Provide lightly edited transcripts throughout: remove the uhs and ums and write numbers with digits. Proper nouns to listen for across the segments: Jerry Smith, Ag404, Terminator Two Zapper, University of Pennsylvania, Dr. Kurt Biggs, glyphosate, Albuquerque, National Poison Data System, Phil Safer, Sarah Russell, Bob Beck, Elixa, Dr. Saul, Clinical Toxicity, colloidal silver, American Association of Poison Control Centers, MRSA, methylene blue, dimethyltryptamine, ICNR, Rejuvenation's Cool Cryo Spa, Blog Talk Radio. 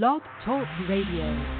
Blog Talk Radio.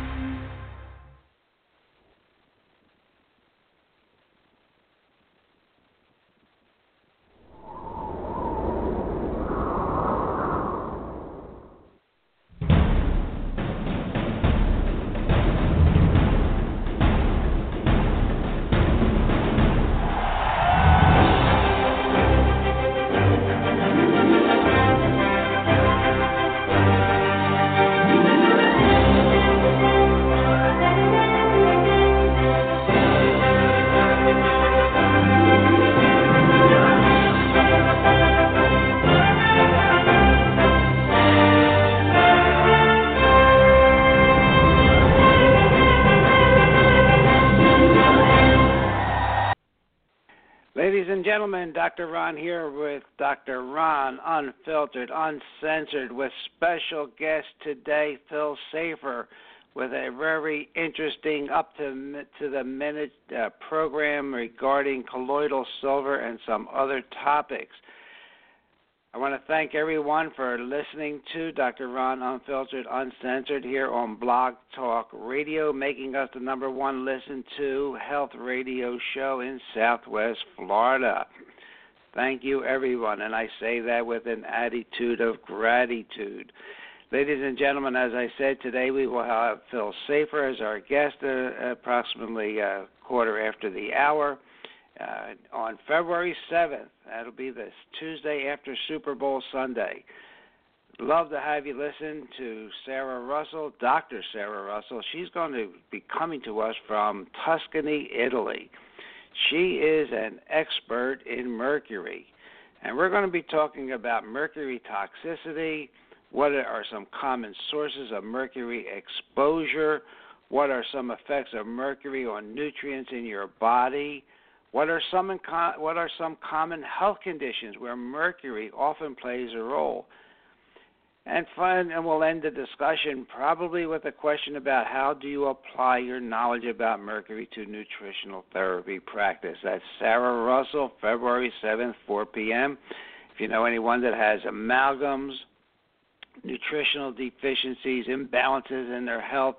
Gentlemen, Dr. Ron here with Dr. Ron, Unfiltered, Uncensored, with special guest today, Phil Safer, with a very interesting up-to-the-minute program regarding colloidal silver and some other topics. I want to thank everyone for listening to Dr. Ron, Unfiltered, Uncensored here on Blog Talk Radio, making us the #1 listen to health radio show in Southwest Florida. Thank you, everyone, and I say that with an attitude of gratitude. Ladies and gentlemen, as I said, today we will have Phil Safer as our guest approximately a quarter after the hour. On February 7th, that'll be this Tuesday after Super Bowl Sunday. Love to have you listen to Sarah Russell, Dr. Sarah Russell. She's going to be coming to us from Tuscany, Italy. She is an expert in mercury, and we're going to be talking about mercury toxicity, what are some common sources of mercury exposure, what are some effects of mercury on nutrients in your body, What are some common health conditions where mercury often plays a role? And we'll end the discussion probably with a question about how do you apply your knowledge about mercury to nutritional therapy practice. That's Sarah Russell, February 7th, 4 p.m. If you know anyone that has amalgams, nutritional deficiencies, imbalances in their health,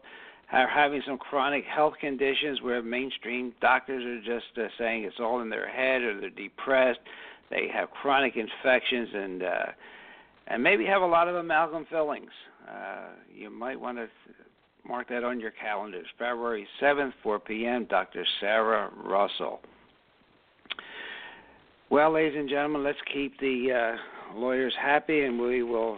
are having some chronic health conditions where mainstream doctors are just saying it's all in their head, or they're depressed, they have chronic infections, and maybe have a lot of amalgam fillings. You might want to mark that on your calendars. February 7th, 4 p.m., Dr. Sarah Russell. Well, ladies and gentlemen, let's keep the lawyers happy, and we will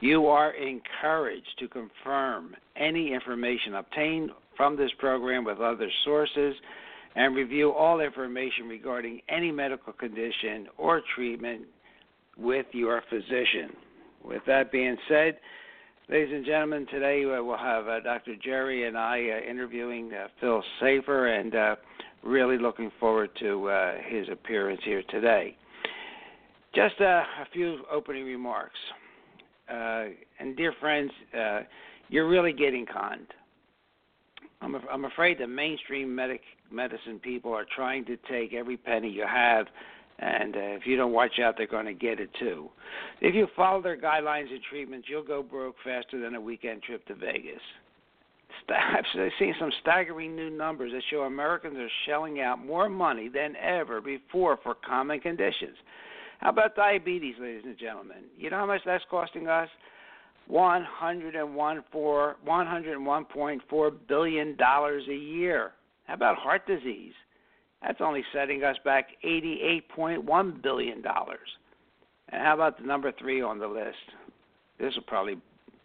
You are encouraged to confirm any information obtained from this program with other sources and review all information regarding any medical condition or treatment with your physician. With that being said, ladies and gentlemen, today we'll have Dr. Jerry and I interviewing Phil Safer, and really looking forward to his appearance here today. Just a few opening remarks. And dear friends, you're really getting conned. I'm afraid the mainstream medicine people are trying to take every penny you have, and if you don't watch out, they're going to get it too. If you follow their guidelines and treatments, you'll go broke faster than a weekend trip to Vegas. I've seen some staggering new numbers that show Americans are shelling out more money than ever before for common conditions. How about diabetes, ladies and gentlemen? You know how much that's costing us? $101.4 billion a year. How about heart disease? That's only setting us back $88.1 billion. And how about the #3 on the list? This will probably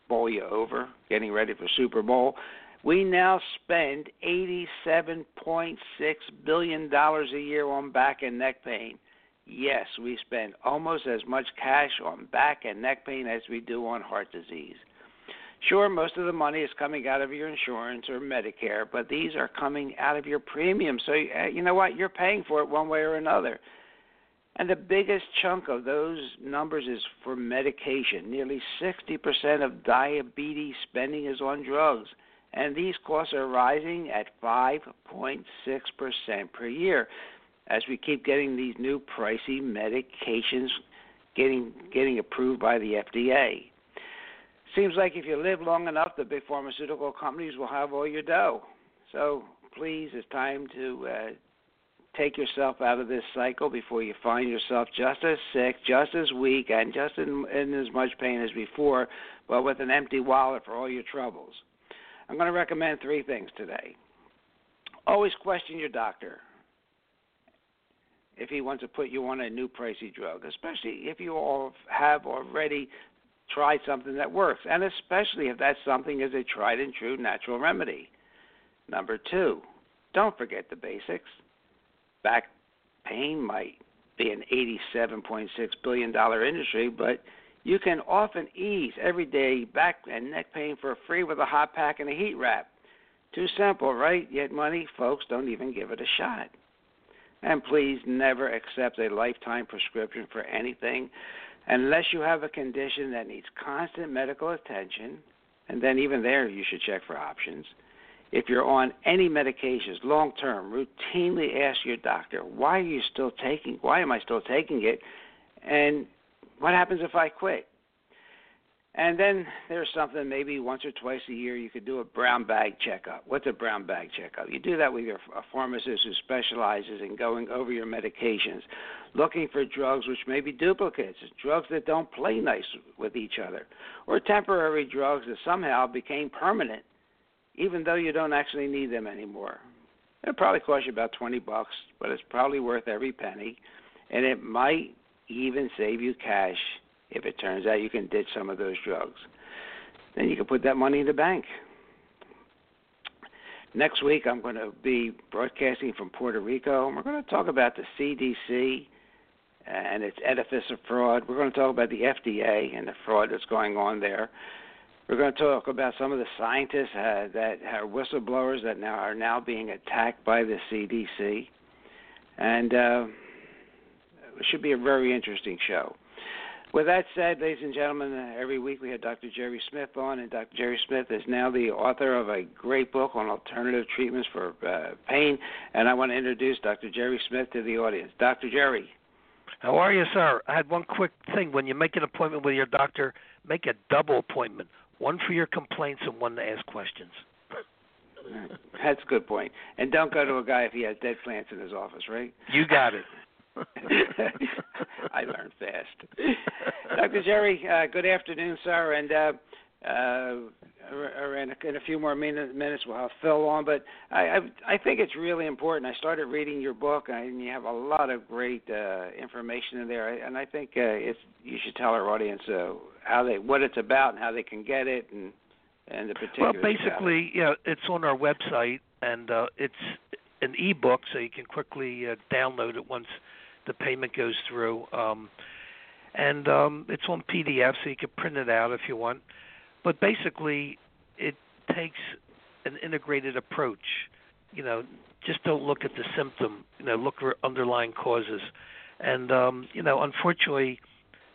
bowl you over, getting ready for Super Bowl. We now spend $87.6 billion a year on back and neck pain. Yes, we spend almost as much cash on back and neck pain as we do on heart disease. Sure, most of the money is coming out of your insurance or Medicare, but these are coming out of your premium. So you know what? You're paying for it one way or another. And the biggest chunk of those numbers is for medication. Nearly 60% of diabetes spending is on drugs. And these costs are rising at 5.6% per year as we keep getting these new pricey medications getting approved by the FDA. Seems like if you live long enough, the big pharmaceutical companies will have all your dough. So please, it's time to take yourself out of this cycle before you find yourself just as sick, just as weak, and just in as much pain as before, but with an empty wallet for all your troubles. I'm going to recommend three things today. Always question your doctor if he wants to put you on a new pricey drug, especially if you all have already tried something that works, and especially if that something is a tried and true natural remedy. Number two, don't forget the basics. Back pain might be an $87.6 billion industry, but you can often ease everyday back and neck pain for free with a hot pack and a heat wrap. Too simple, right? Yet money folks don't even give it a shot. And please never accept a lifetime prescription for anything unless you have a condition that needs constant medical attention, and then even there you should check for options. If you're on any medications long-term, routinely ask your doctor, why am I still taking it? And what happens if I quit? And then there's something maybe once or twice a year you could do a brown bag checkup. What's a brown bag checkup? You do that with a pharmacist who specializes in going over your medications, looking for drugs which may be duplicates, drugs that don't play nice with each other, or temporary drugs that somehow became permanent, even though you don't actually need them anymore. It'll probably cost you about $20, but it's probably worth every penny, and it might even save you cash if it turns out you can ditch some of those drugs. Then you can put that money in the bank. Next week, I'm going to be broadcasting from Puerto Rico, and we're going to talk about the CDC and its edifice of fraud. We're going to talk about the FDA and the fraud that's going on there. We're going to talk about some of the scientists that are whistleblowers that are now being attacked by the CDC. And it should be a very interesting show. With that said, ladies and gentlemen, every week we have Dr. Jerry Smith on, and Dr. Jerry Smith is now the author of a great book on alternative treatments for pain, and I want to introduce Dr. Jerry Smith to the audience. Dr. Jerry. How are you, sir? I had one quick thing. When you make an appointment with your doctor, make a double appointment, one for your complaints and one to ask questions. That's a good point. And don't go to a guy if he has dead plants in his office, right? You got it. I learned fast. Dr. Jerry, good afternoon, sir. And in a few more minutes, we'll have Phil on. But I think it's really important. I started reading your book, and you have a lot of great information in there. And I think you should tell our audience what it's about and how they can get it and the particulars. Well, basically, it's on our website, and it's an e-book, so you can quickly download it once the payment goes through, and it's on PDF, so you can print it out if you want. But basically, it takes an integrated approach. Just don't look at the symptom. Look for underlying causes. And unfortunately,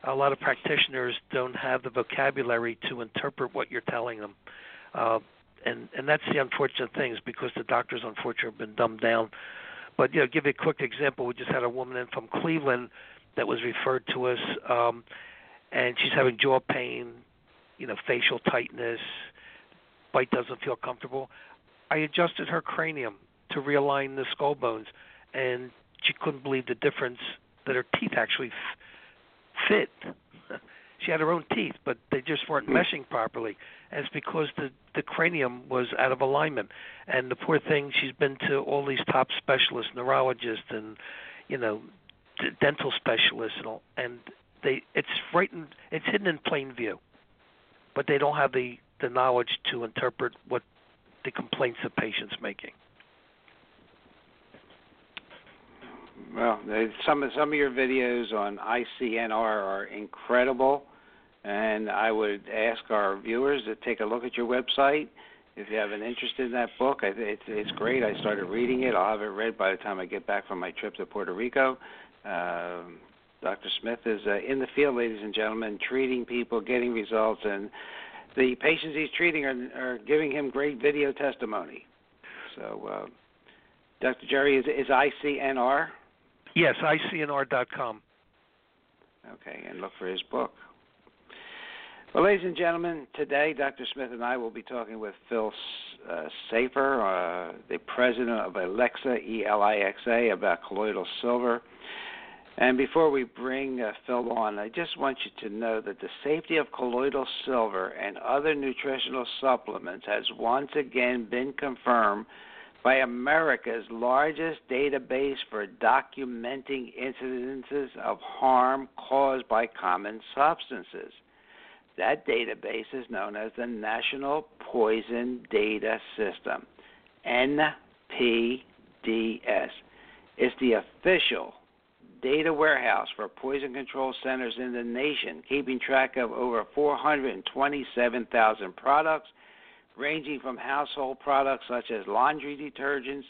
a lot of practitioners don't have the vocabulary to interpret what you're telling them, and that's the unfortunate thing, is because the doctors, unfortunately, have been dumbed down. But, give you a quick example. We just had a woman in from Cleveland that was referred to us, and she's having jaw pain, facial tightness, bite doesn't feel comfortable. I adjusted her cranium to realign the skull bones, and she couldn't believe the difference that her teeth actually fit. She had her own teeth, but they just weren't meshing properly. And it's because the cranium was out of alignment. And the poor thing, she's been to all these top specialists, neurologists and, dental specialists, and it's hidden in plain view. But they don't have the knowledge to interpret what the complaints the patient's making. Well, some of your videos on ICNR are incredible. And I would ask our viewers to take a look at your website. If you have an interest in that book, it's great. I started reading it. I'll have it read by the time I get back from my trip to Puerto Rico. Dr. Smith is in the field, ladies and gentlemen, treating people, getting results, and the patients he's treating are giving him great video testimony. So, Dr. Jerry, is ICNR? Yes, ICNR.com. Okay, and look for his book. Well, ladies and gentlemen, today Dr. Smith and I will be talking with Phil Safer, the president of Elixa, E-L-I-X-A, about colloidal silver. And before we bring Phil on, I just want you to know that the safety of colloidal silver and other nutritional supplements has once again been confirmed by America's largest database for documenting incidences of harm caused by common substances. That database is known as the National Poison Data System, NPDS. It's the official data warehouse for poison control centers in the nation, keeping track of over 427,000 products, ranging from household products such as laundry detergents,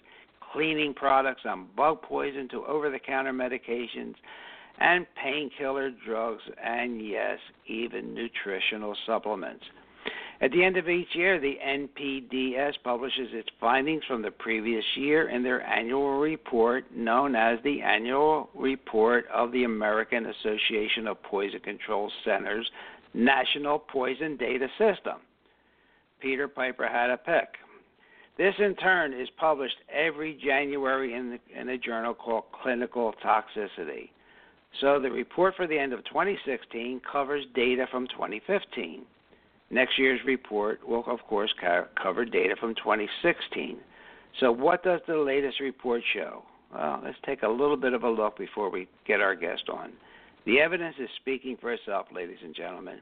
cleaning products on bug poison to over-the-counter medications, and painkiller drugs, and yes, even nutritional supplements. At the end of each year, the NPDS publishes its findings from the previous year in their annual report, known as the Annual Report of the American Association of Poison Control Centers National Poison Data System. Peter Piper had a pick. This, in turn, is published every January in a journal called Clinical Toxicity. So the report for the end of 2016 covers data from 2015. Next year's report will, of course, cover data from 2016. So what does the latest report show? Well, let's take a little bit of a look before we get our guest on. The evidence is speaking for itself, ladies and gentlemen.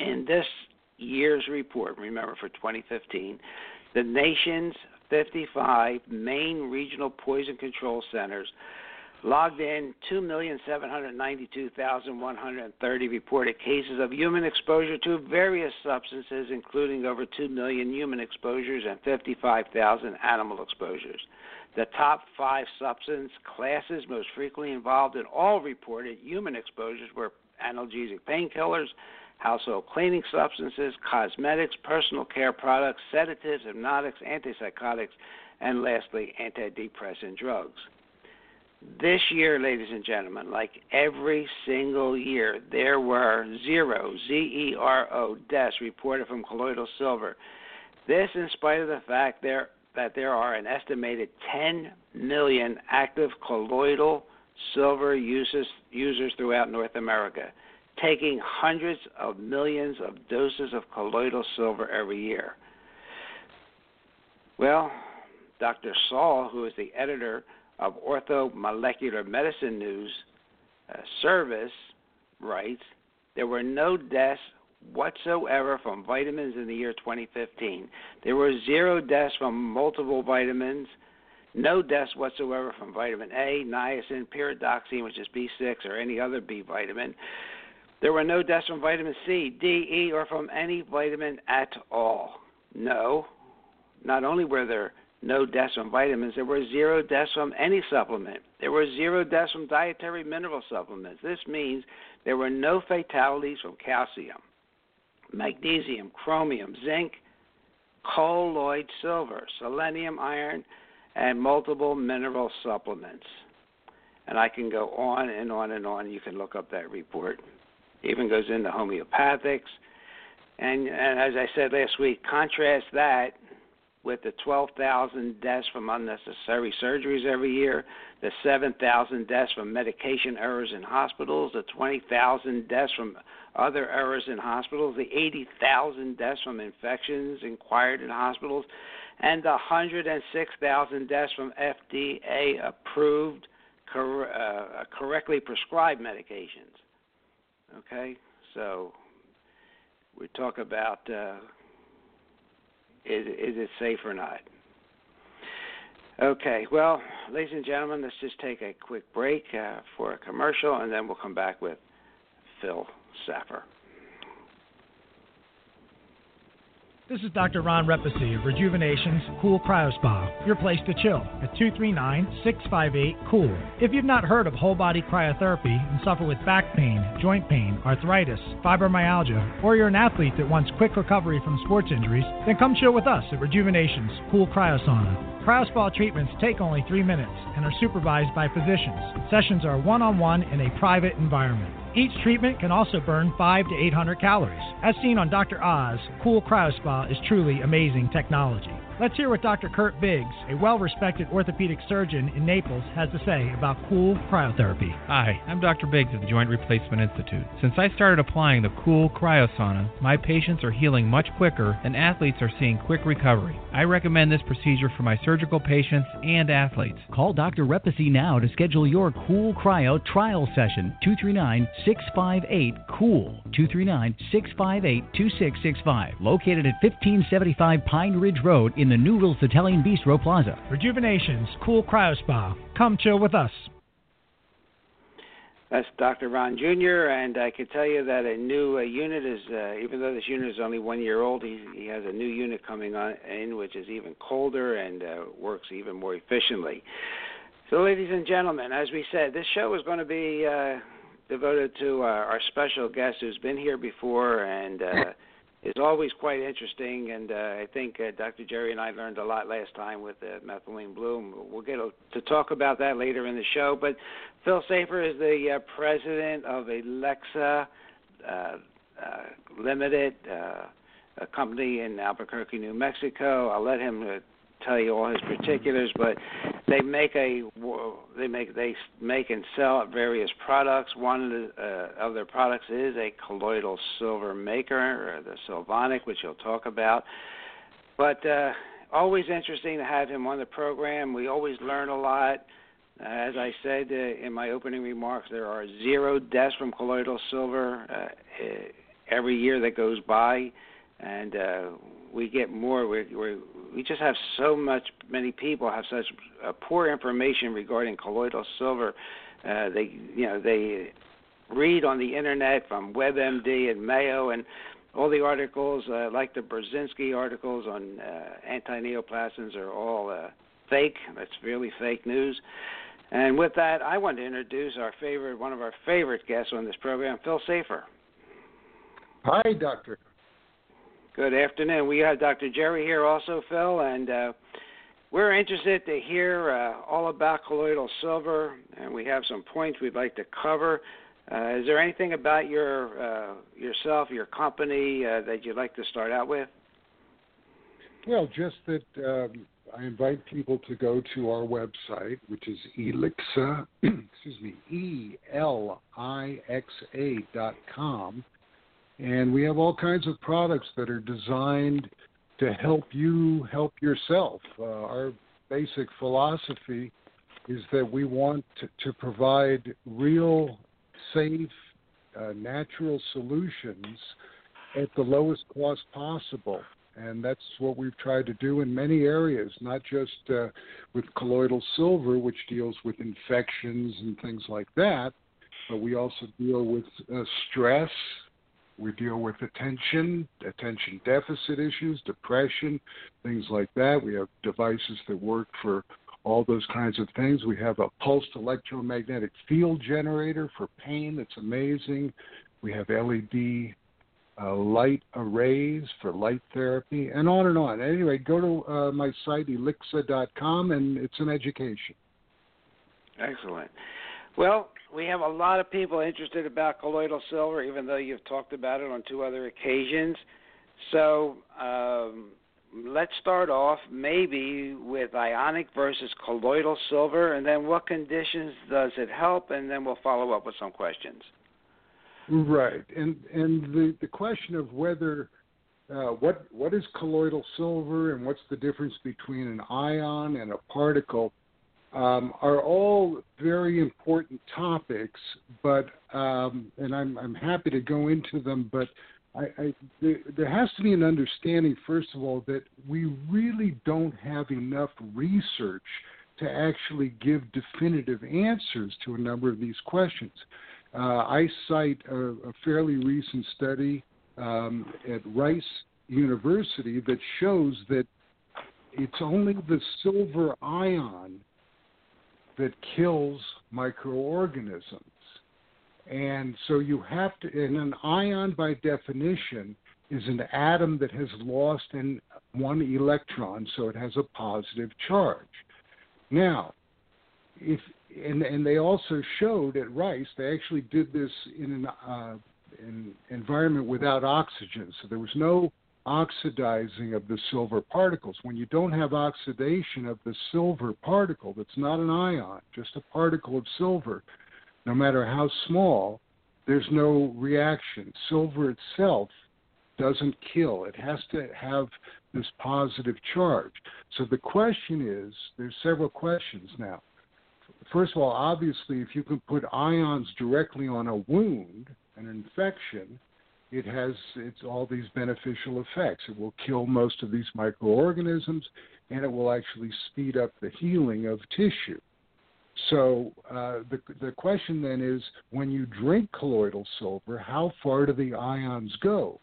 In this year's report, remember, for 2015, the nation's 55 main regional poison control centers logged in 2,792,130 reported cases of human exposure to various substances, including over 2 million human exposures and 55,000 animal exposures. The top five substance classes most frequently involved in all reported human exposures were analgesic painkillers, household cleaning substances, cosmetics, personal care products, sedatives, hypnotics, antipsychotics, and lastly, antidepressant drugs. This year, ladies and gentlemen, like every single year, there were zero, zero, deaths reported from colloidal silver. This in spite of the fact that there are an estimated 10 million active colloidal silver users throughout North America, taking hundreds of millions of doses of colloidal silver every year. Well, Dr. Saul, who is the editor of Orthomolecular Medicine News Service, writes, there were no deaths whatsoever from vitamins in the year 2015. There were zero deaths from multiple vitamins, no deaths whatsoever from vitamin A, niacin, pyridoxine, which is B6, or any other B vitamin. There were no deaths from vitamin C, D, E, or from any vitamin at all. No, not only were there no deaths from vitamins, there were zero deaths from any supplement. There were zero deaths from dietary mineral supplements. This means there were no fatalities from calcium, magnesium, chromium, zinc, colloid silver, selenium, iron, and multiple mineral supplements. And I can go on and on and on. You can look up that report. It even goes into homeopathics. And as I said last week, contrast that with the 12,000 deaths from unnecessary surgeries every year, the 7,000 deaths from medication errors in hospitals, the 20,000 deaths from other errors in hospitals, the 80,000 deaths from infections acquired in hospitals, and the 106,000 deaths from FDA-approved, correctly prescribed medications. Okay? So we talk about Is it safe or not? Okay, well, ladies and gentlemen, let's just take a quick break for a commercial, and then we'll come back with Phil Safer. This is Dr. Ron Repesi of Rejuvenation's Cool Cryo Spa, your place to chill at 239-658-COOL. If you've not heard of whole-body cryotherapy and suffer with back pain, joint pain, arthritis, fibromyalgia, or you're an athlete that wants quick recovery from sports injuries, then come chill with us at Rejuvenation's Cool Cryo Sauna. CryoSpa treatments take only 3 minutes and are supervised by physicians. Sessions are one-on-one in a private environment. Each treatment can also burn 500 to 800 calories. As seen on Dr. Oz, Cool CryoSpa is truly amazing technology. Let's hear what Dr. Kurt Biggs, a well-respected orthopedic surgeon in Naples, has to say about Cool Cryotherapy. Hi, I'm Dr. Biggs of the Joint Replacement Institute. Since I started applying the Cool Cryosauna, my patients are healing much quicker and athletes are seeing quick recovery. I recommend this procedure for my surgical patients and athletes. Call Dr. Repesi now to schedule your Cool Cryo trial session, 239-658-COOL, 239-658-2665, located at 1575 Pine Ridge Road in the New Rules Italian Bistro Plaza. Rejuvenation's Cool Cryo Spa. Come chill with us. That's Dr. Ron Jr., and I can tell you that a new unit is, even though this unit is only 1 year old, he has a new unit coming on in, which is even colder and works even more efficiently. So, ladies and gentlemen, as we said, this show is going to be devoted to our special guest who's been here before and is always quite interesting, and I think Dr. Jerry and I learned a lot last time with methylene bloom. We'll get to talk about that later in the show, but Phil Safer is the president of Elixa Limited, a company in Albuquerque, New Mexico. I'll let him tell you all his particulars, but they make and sell various products. One of their products is a colloidal silver maker, or the Silvonic, which he'll talk about. But always interesting to have him on the program. We always learn a lot. As I said in my opening remarks, there are zero deaths from colloidal silver every year that goes by, and we get more. We just have so much. Many people have such poor information regarding colloidal silver. They read on the internet from WebMD and Mayo and all the articles, like the Brzezinski articles on anti-neoplasms, are all fake. That's really fake news. And with that, I want to introduce one of our favorite guests on this program, Phil Safer. Hi, Doctor. Good afternoon. We have Dr. Jerry here also, Phil, and we're interested to hear all about colloidal silver, and we have some points we'd like to cover. Is there anything about yourself, your company, that you'd like to start out with? Well, just that I invite people to go to our website, which is Elixa, ELIXA.com. And we have all kinds of products that are designed to help you help yourself. Our basic philosophy is that we want to provide real, safe, natural solutions at the lowest cost possible. And that's what we've tried to do in many areas, not just with colloidal silver, which deals with infections and things like that, but we also deal with stress. We deal with attention deficit issues, depression, things like that. We have devices that work for all those kinds of things. We have a pulsed electromagnetic field generator for pain that's amazing. We have LED light arrays for light therapy, and on and on. Anyway, go to my site, elixa.com, and it's an education. Excellent. Well, we have a lot of people interested about colloidal silver, even though you've talked about it on two other occasions. So let's start off maybe with ionic versus colloidal silver, and then what conditions does it help, and then we'll follow up with some questions. Right. And the question of whether what is colloidal silver and what's the difference between an ion and a particle are all very important topics, but and I'm happy to go into them, but there has to be an understanding, first of all, that we really don't have enough research to actually give definitive answers to a number of these questions. I cite a fairly recent study at Rice University that shows that it's only the silver ion that kills microorganisms. And so you have to, and an ion by definition is an atom that has lost one electron, so it has a positive charge. Now, and they also showed at Rice, they actually did this in an environment without oxygen, so there was no oxidizing of the silver particles. When you don't have oxidation of the silver particle, that's not an ion, just a particle of silver, no matter how small, there's no reaction. Silver itself doesn't kill. It has to have this positive charge. So the question is, there's several questions now. First of all, obviously, if you can put ions directly on a wound, an infection, it's all these beneficial effects. It will kill most of these microorganisms, and it will actually speed up the healing of tissue. So the question then is, when you drink colloidal silver, how far do the ions go?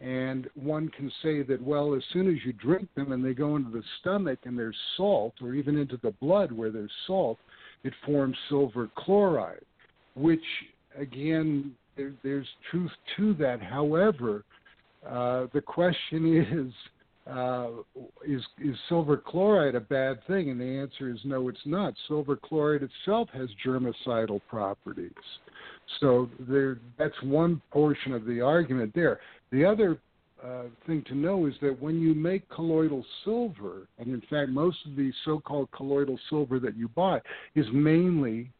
And one can say that, well, as soon as you drink them and they go into the stomach and there's salt, or even into the blood where there's salt, it forms silver chloride, which, again, there's truth to that. However, the question is silver chloride a bad thing? And the answer is no, it's not. Silver chloride itself has germicidal properties. So that's one portion of the argument there. The other thing to know is that when you make colloidal silver, and in fact most of the so-called colloidal silver that you buy is mainly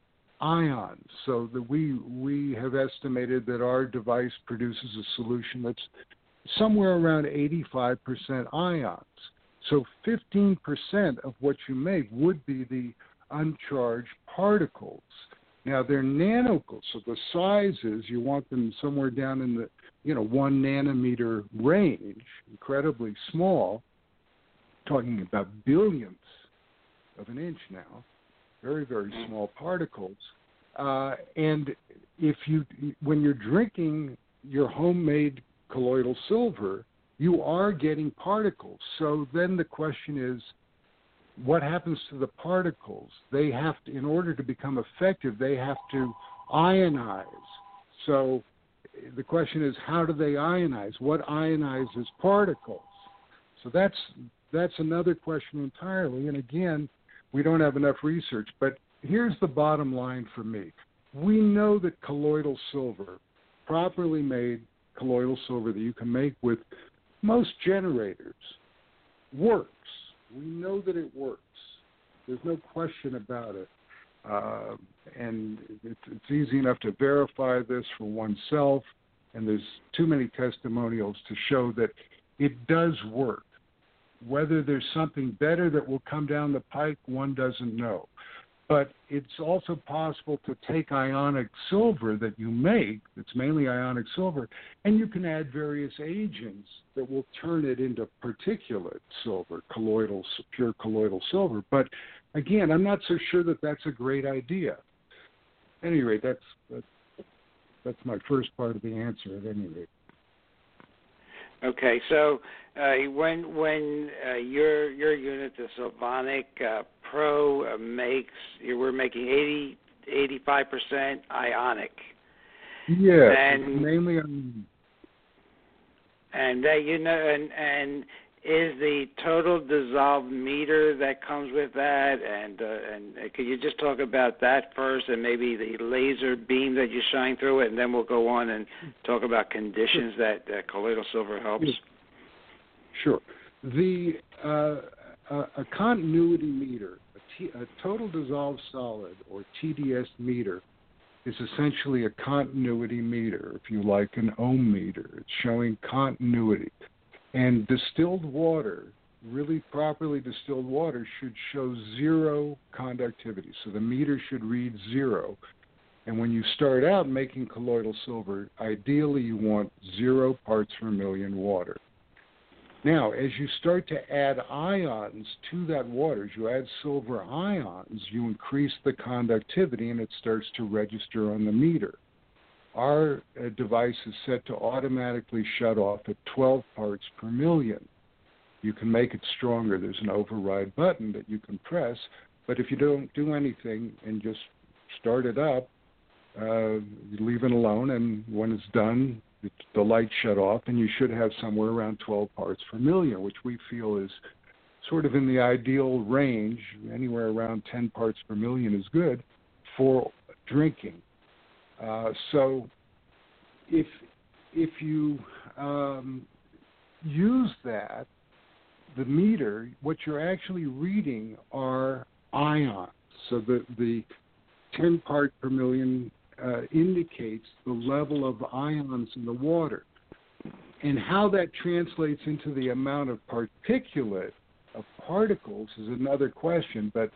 ions. So that we have estimated that our device produces a solution that's somewhere around 85% ions. So 15% of what you make would be the uncharged particles. Now, they're nanoparticles, so the sizes, you want them somewhere down in the 1 nanometer range, incredibly small, talking about billionths of an inch now, very, very small particles. And when you're drinking your homemade colloidal silver, you are getting particles. So then the question is, what happens to the particles? They have to, in order to become effective, they have to ionize. So the question is, how do they ionize? What ionizes particles? So that's another question entirely. And again, we don't have enough research. But here's the bottom line for me. We know that colloidal silver, properly made colloidal silver that you can make with most generators, works. We know that it works. There's no question about it. And it's easy enough to verify this for oneself, and there's too many testimonials to show that it does work. Whether there's something better that will come down the pike, one doesn't know. But it's also possible to take ionic silver that you make, it's mainly ionic silver, and you can add various agents that will turn it into particulate silver, pure colloidal silver. But again, I'm not so sure that that's a great idea. At any rate, that's my first part of the answer at any rate. Okay, so when your unit, the Sylvonic Pro, we're making 85% ionic. Yeah, mainly. And that and is the total dissolved meter that comes with that, and could you just talk about that first, and maybe the laser beam that you shine through it, and then we'll go on and talk about conditions that colloidal silver helps. Sure. The a continuity meter, a total dissolved solid or TDS meter, is essentially a continuity meter, if you like, an ohm meter. It's showing continuity. And distilled water, really properly distilled water, should show zero conductivity. So the meter should read zero. And when you start out making colloidal silver, ideally you want 0 parts per million water. Now, as you start to add ions to that water, as you add silver ions, you increase the conductivity and it starts to register on the meter. Our device is set to automatically shut off at 12 parts per million. You can make it stronger. There's an override button that you can press, but if you don't do anything and just start it up, you leave it alone, and when it's done, the light shut off, and you should have somewhere around 12 parts per million, which we feel is sort of in the ideal range. Anywhere around 10 parts per million is good for drinking. So if you use that, the meter, what you're actually reading are ions. So the 10 part per million indicates the level of ions in the water. And how that translates into the amount of particulate of particles is another question, but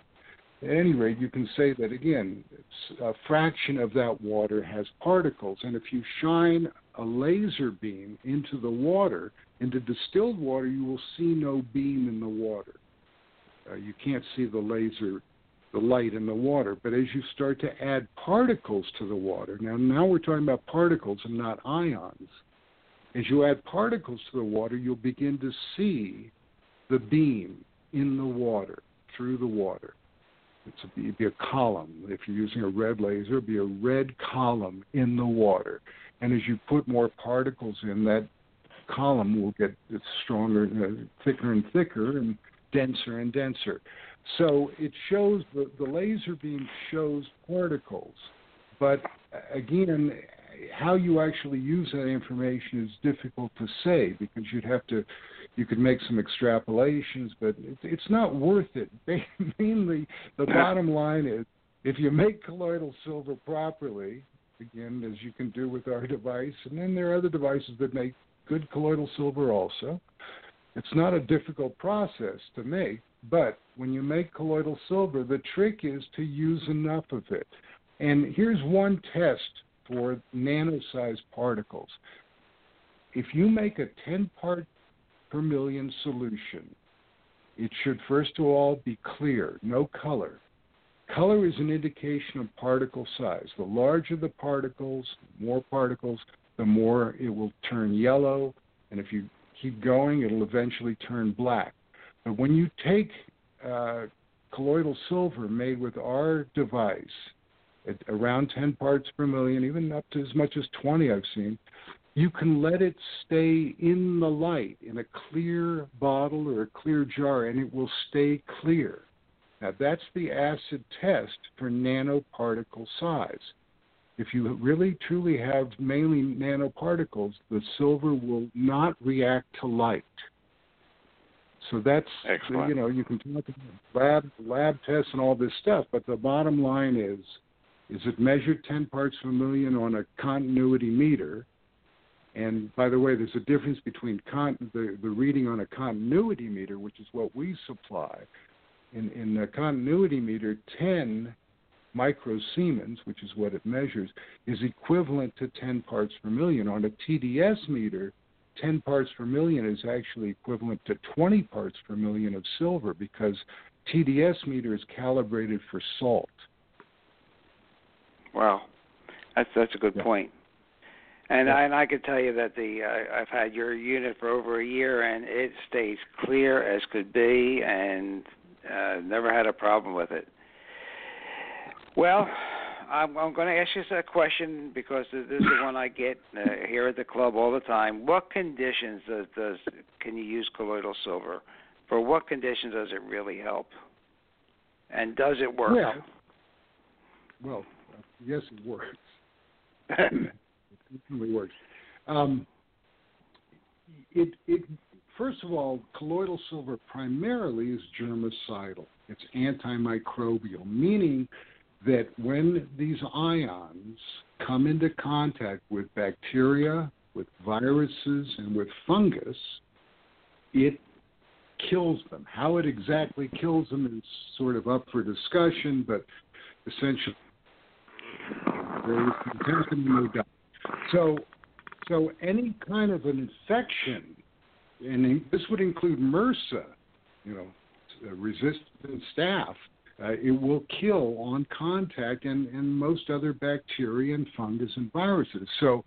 at any rate, you can say that, again, it's a fraction of that water has particles. And if you shine a laser beam into the water, into distilled water, you will see no beam in the water. You can't see the laser, the light in the water. But as you start to add particles to the water, now we're talking about particles and not ions. As you add particles to the water, you'll begin to see the beam in the water, through the water. It'd be a column. If you're using a red laser, it'd be a red column in the water. And as you put more particles in, that column will get stronger, thicker and thicker, and denser and denser. So it shows, the laser beam shows particles. But again, how you actually use that information is difficult to say, because you could make some extrapolations, but it's not worth it. Mainly, the bottom line is, if you make colloidal silver properly, again, as you can do with our device, and then there are other devices that make good colloidal silver also, it's not a difficult process to make, but when you make colloidal silver, the trick is to use enough of it. And here's one test for nano-sized particles. If you make a 10-part per million solution, it should first of all be clear, no color. Color is an indication of particle size. The larger the particles, the more it will turn yellow, and if you keep going, it'll eventually turn black. But when you take colloidal silver made with our device, at around 10 parts per million, even up to as much as 20 I've seen, you can let it stay in the light in a clear bottle or a clear jar, and it will stay clear. Now, that's the acid test for nanoparticle size. If you really, truly have mainly nanoparticles, the silver will not react to light. So that's, excellent. You know, you can talk about lab tests and all this stuff, but the bottom line is it measured 10 parts per million on a continuity meter. And by the way, there's a difference between the reading on a continuity meter, which is what we supply. In a continuity meter, 10 microsiemens, which is what it measures, is equivalent to 10 parts per million. On a TDS meter, 10 parts per million is actually equivalent to 20 parts per million of silver, because TDS meter is calibrated for salt. Wow, that's a good point. And I can tell you that I've had your unit for over a year, and it stays clear as could be, and never had a problem with it. Well, I'm going to ask you a question, because this is the one I get here at the club all the time. What conditions can you use colloidal silver? For what conditions does it really help? And does it work? Well, yes, it works. It definitely works. First of all, colloidal silver primarily is germicidal. It's antimicrobial, meaning that when these ions come into contact with bacteria, with viruses, and with fungus, it kills them. How it exactly kills them is sort of up for discussion, but essentially, so any kind of an infection, and this would include MRSA, resistant staph, It will kill on contact and most other bacteria and fungus and viruses. So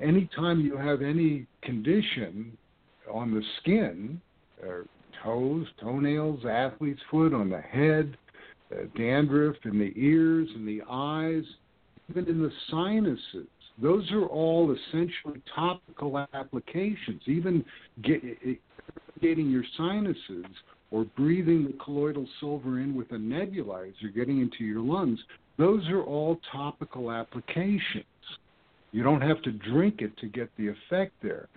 anytime you have any condition on the skin, toes, toenails, athlete's foot, on the head, dandruff in the ears and the eyes, even in the sinuses, those are all essentially topical applications. Even irrigating your sinuses or breathing the colloidal silver in with a nebulizer, getting into your lungs, those are all topical applications. You don't have to drink it to get the effect there.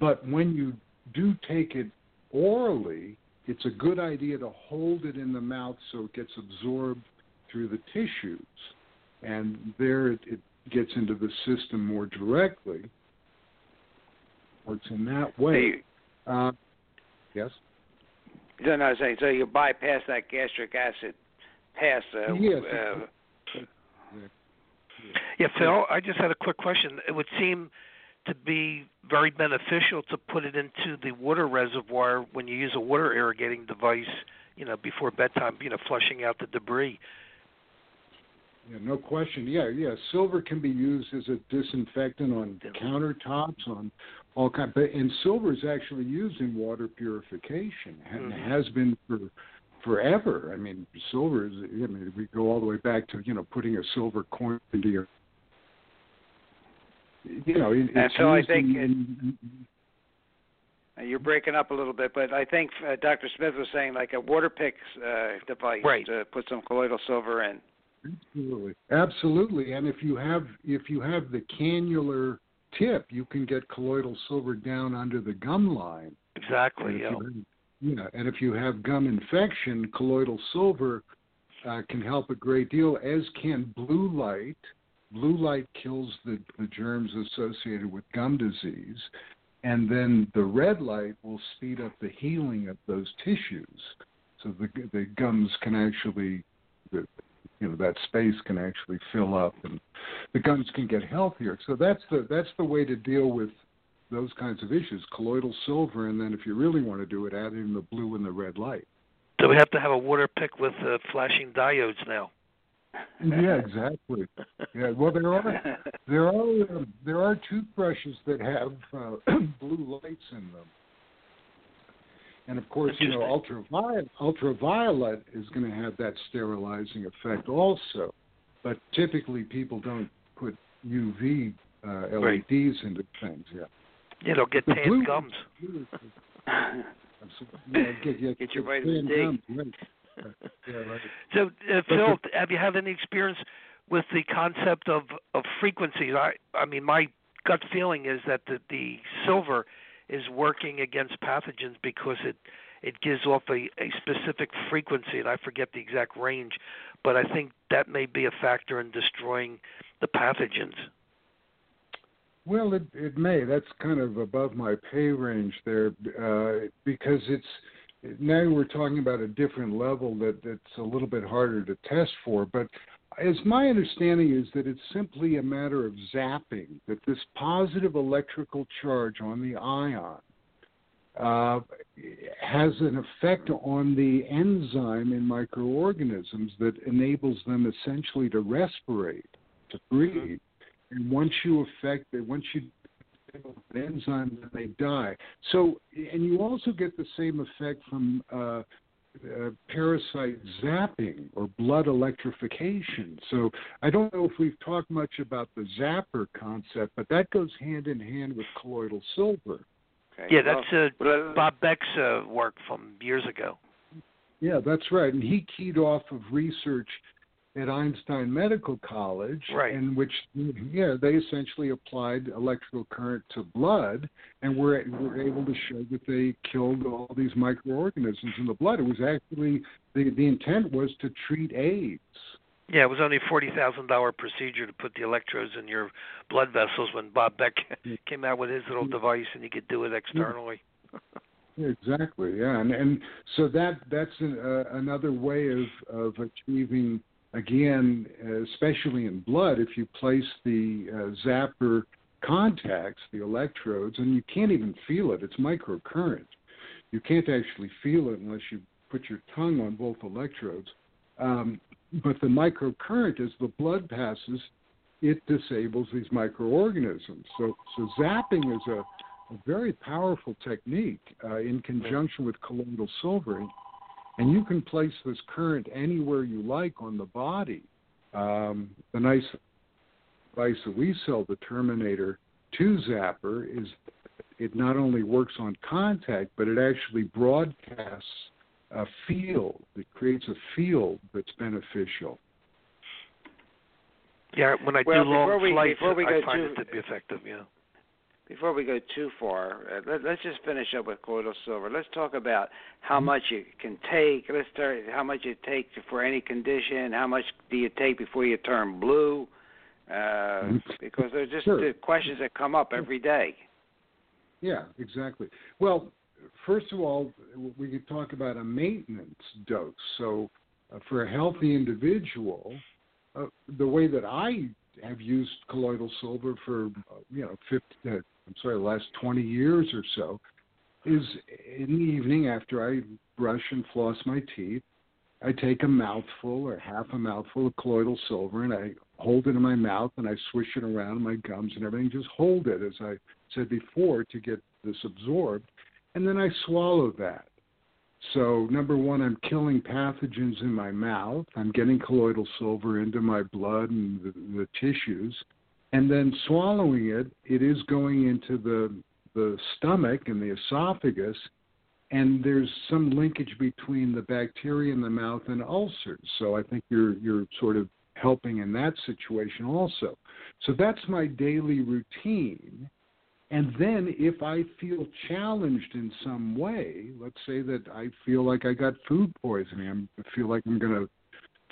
But when you do take it orally, it's a good idea to hold it in the mouth so it gets absorbed through the tissues. And there it gets into the system more directly. Works in that way. So you, yes? No, I was saying, so you bypass that gastric acid pass. Yes. Yeah, Phil, I just had a quick question. It would seem to be very beneficial to put it into the water reservoir when you use a water irrigating device, you know, before bedtime, you know, flushing out the debris. Yeah, no question. Yeah. Silver can be used as a disinfectant on countertops, on all kinds. And silver is actually used in water purification and has been for forever. I mean, silver is. I mean, we go all the way back to putting a silver coin into your. And so I think you're breaking up a little bit, but I think Dr. Smith was saying like a water pick device to put some colloidal silver in. Absolutely. And if you have the cannular tip, you can get colloidal silver down under the gum line. Exactly. And if you have gum infection, colloidal silver can help a great deal, as can blue light. Blue light kills the germs associated with gum disease, and then the red light will speed up the healing of those tissues. So the gums can actually, that space can actually fill up, and the gums can get healthier. So that's the way to deal with those kinds of issues: colloidal silver, and then if you really want to do it, add in the blue and the red light. So we have to have a water pick with flashing diodes now. Yeah, exactly. Yeah, well, there are toothbrushes that have blue lights in them, and of course, ultraviolet is going to have that sterilizing effect also. But typically, people don't put UV LEDs into things. Yeah, it'll get tan gums. Get your vitamin D. So, Phil, have you had any experience with the concept of frequencies? I mean, my gut feeling is that the silver is working against pathogens because it gives off a specific frequency, and I forget the exact range, but I think that may be a factor in destroying the pathogens. Well, it may. That's kind of above my pay range there because it's... Now we're talking about a different level that's a little bit harder to test for, but as my understanding is that it's simply a matter of zapping, that this positive electrical charge on the ion has an effect on the enzyme in microorganisms that enables them essentially to respirate, to breathe. And once you an enzyme, then they die. So, and you also get the same effect from parasite zapping or blood electrification. So I don't know if we've talked much about the zapper concept, but that goes hand in hand with colloidal silver. Okay. Yeah, that's Bob Beck's work from years ago. Yeah, that's right. And he keyed off of research at Einstein Medical College, in which they essentially applied electrical current to blood and were able to show that they killed all these microorganisms in the blood. It was actually, the intent was to treat AIDS. Yeah, it was only a $40,000 procedure to put the electrodes in your blood vessels when Bob Beck came out with his little device, and you could do it externally. Exactly, yeah. And so that's another way of achieving... Again, especially in blood, if you place the zapper contacts, the electrodes, and you can't even feel it. It's microcurrent. You can't actually feel it unless you put your tongue on both electrodes. But the microcurrent, as the blood passes, it disables these microorganisms. So zapping is a very powerful technique in conjunction with colloidal silvering. And you can place this current anywhere you like on the body. The nice device that we sell, the Terminator Two Zapper, is it not only works on contact, but it actually broadcasts a field. It creates a field that's beneficial. Yeah, when I do long flights, I find it to be effective, yeah. Before we go too far, let's just finish up with colloidal silver. Let's talk about how much you can take. Let's start how much you take for any condition. How much do you take before you turn blue? Because they're just the questions that come up every day. Yeah, exactly. Well, first of all, we could talk about a maintenance dose. So for a healthy individual, the way that I have used colloidal silver for, last 20 years or so, is in the evening after I brush and floss my teeth, I take a mouthful or half a mouthful of colloidal silver and I hold it in my mouth and I swish it around in my gums and everything, just hold it, as I said before, to get this absorbed, and then I swallow that. So, number one, I'm killing pathogens in my mouth. I'm getting colloidal silver into my blood and the tissues. And then swallowing it, it is going into the stomach and the esophagus, and there's some linkage between the bacteria in the mouth and ulcers. So I think you're sort of helping in that situation also. So that's my daily routine. And then if I feel challenged in some way, let's say that I feel like I got food poisoning, I feel like I'm going to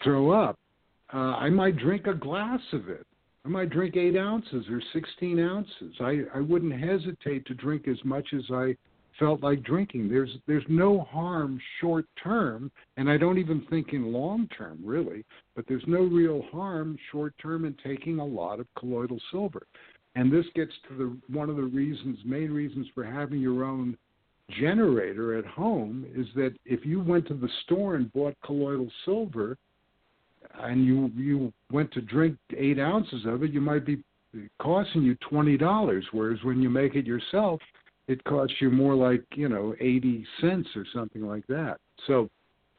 throw up, I might drink a glass of it. I might drink 8 ounces or 16 ounces. I wouldn't hesitate to drink as much as I felt like drinking. There's no harm short term, and I don't even think in long term, really, but there's no real harm short term in taking a lot of colloidal silver. And this gets to one of the main reasons for having your own generator at home is that if you went to the store and bought colloidal silver and you went to drink 8 ounces of it, you might be costing you $20, whereas when you make it yourself, it costs you more like, 80 cents or something like that. So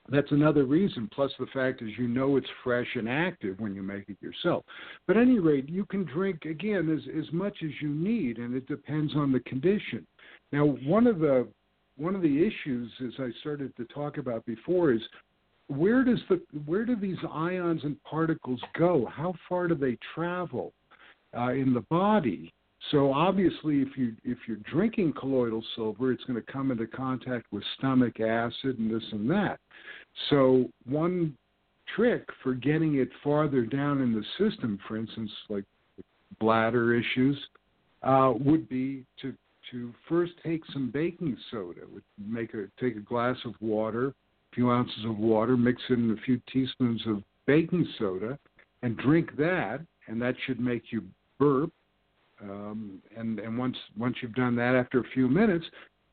that's another reason, plus the fact is it's fresh and active when you make it yourself. But at any rate, you can drink, again, as much as you need, and it depends on the condition. Now, one of the issues, as I started to talk about before, is where do these ions and particles go? How far do they travel in the body? So obviously, if you're drinking colloidal silver, it's going to come into contact with stomach acid and this and that. So one trick for getting it farther down in the system, for instance, like bladder issues, would be to first take some baking soda. Take a glass of water, a few ounces of water, mix in a few teaspoons of baking soda, and drink that, and that should make you burp. And once you've done that, after a few minutes,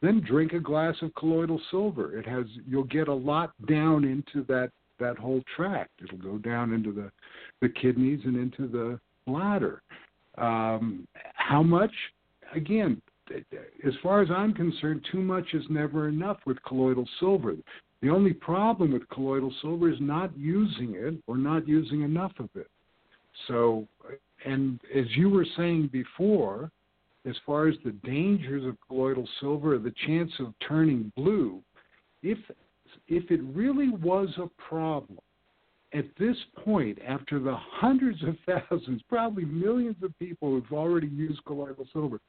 then drink a glass of colloidal silver. You'll get a lot down into that whole tract. It'll go down into the kidneys and into the bladder. How much? Again, as far as I'm concerned, too much is never enough with colloidal silver. The only problem with colloidal silver is not using it or not using enough of it. So, and as you were saying before, as far as the dangers of colloidal silver, the chance of turning blue, if it really was a problem, at this point, after the hundreds of thousands, probably millions of people who've already used colloidal silver,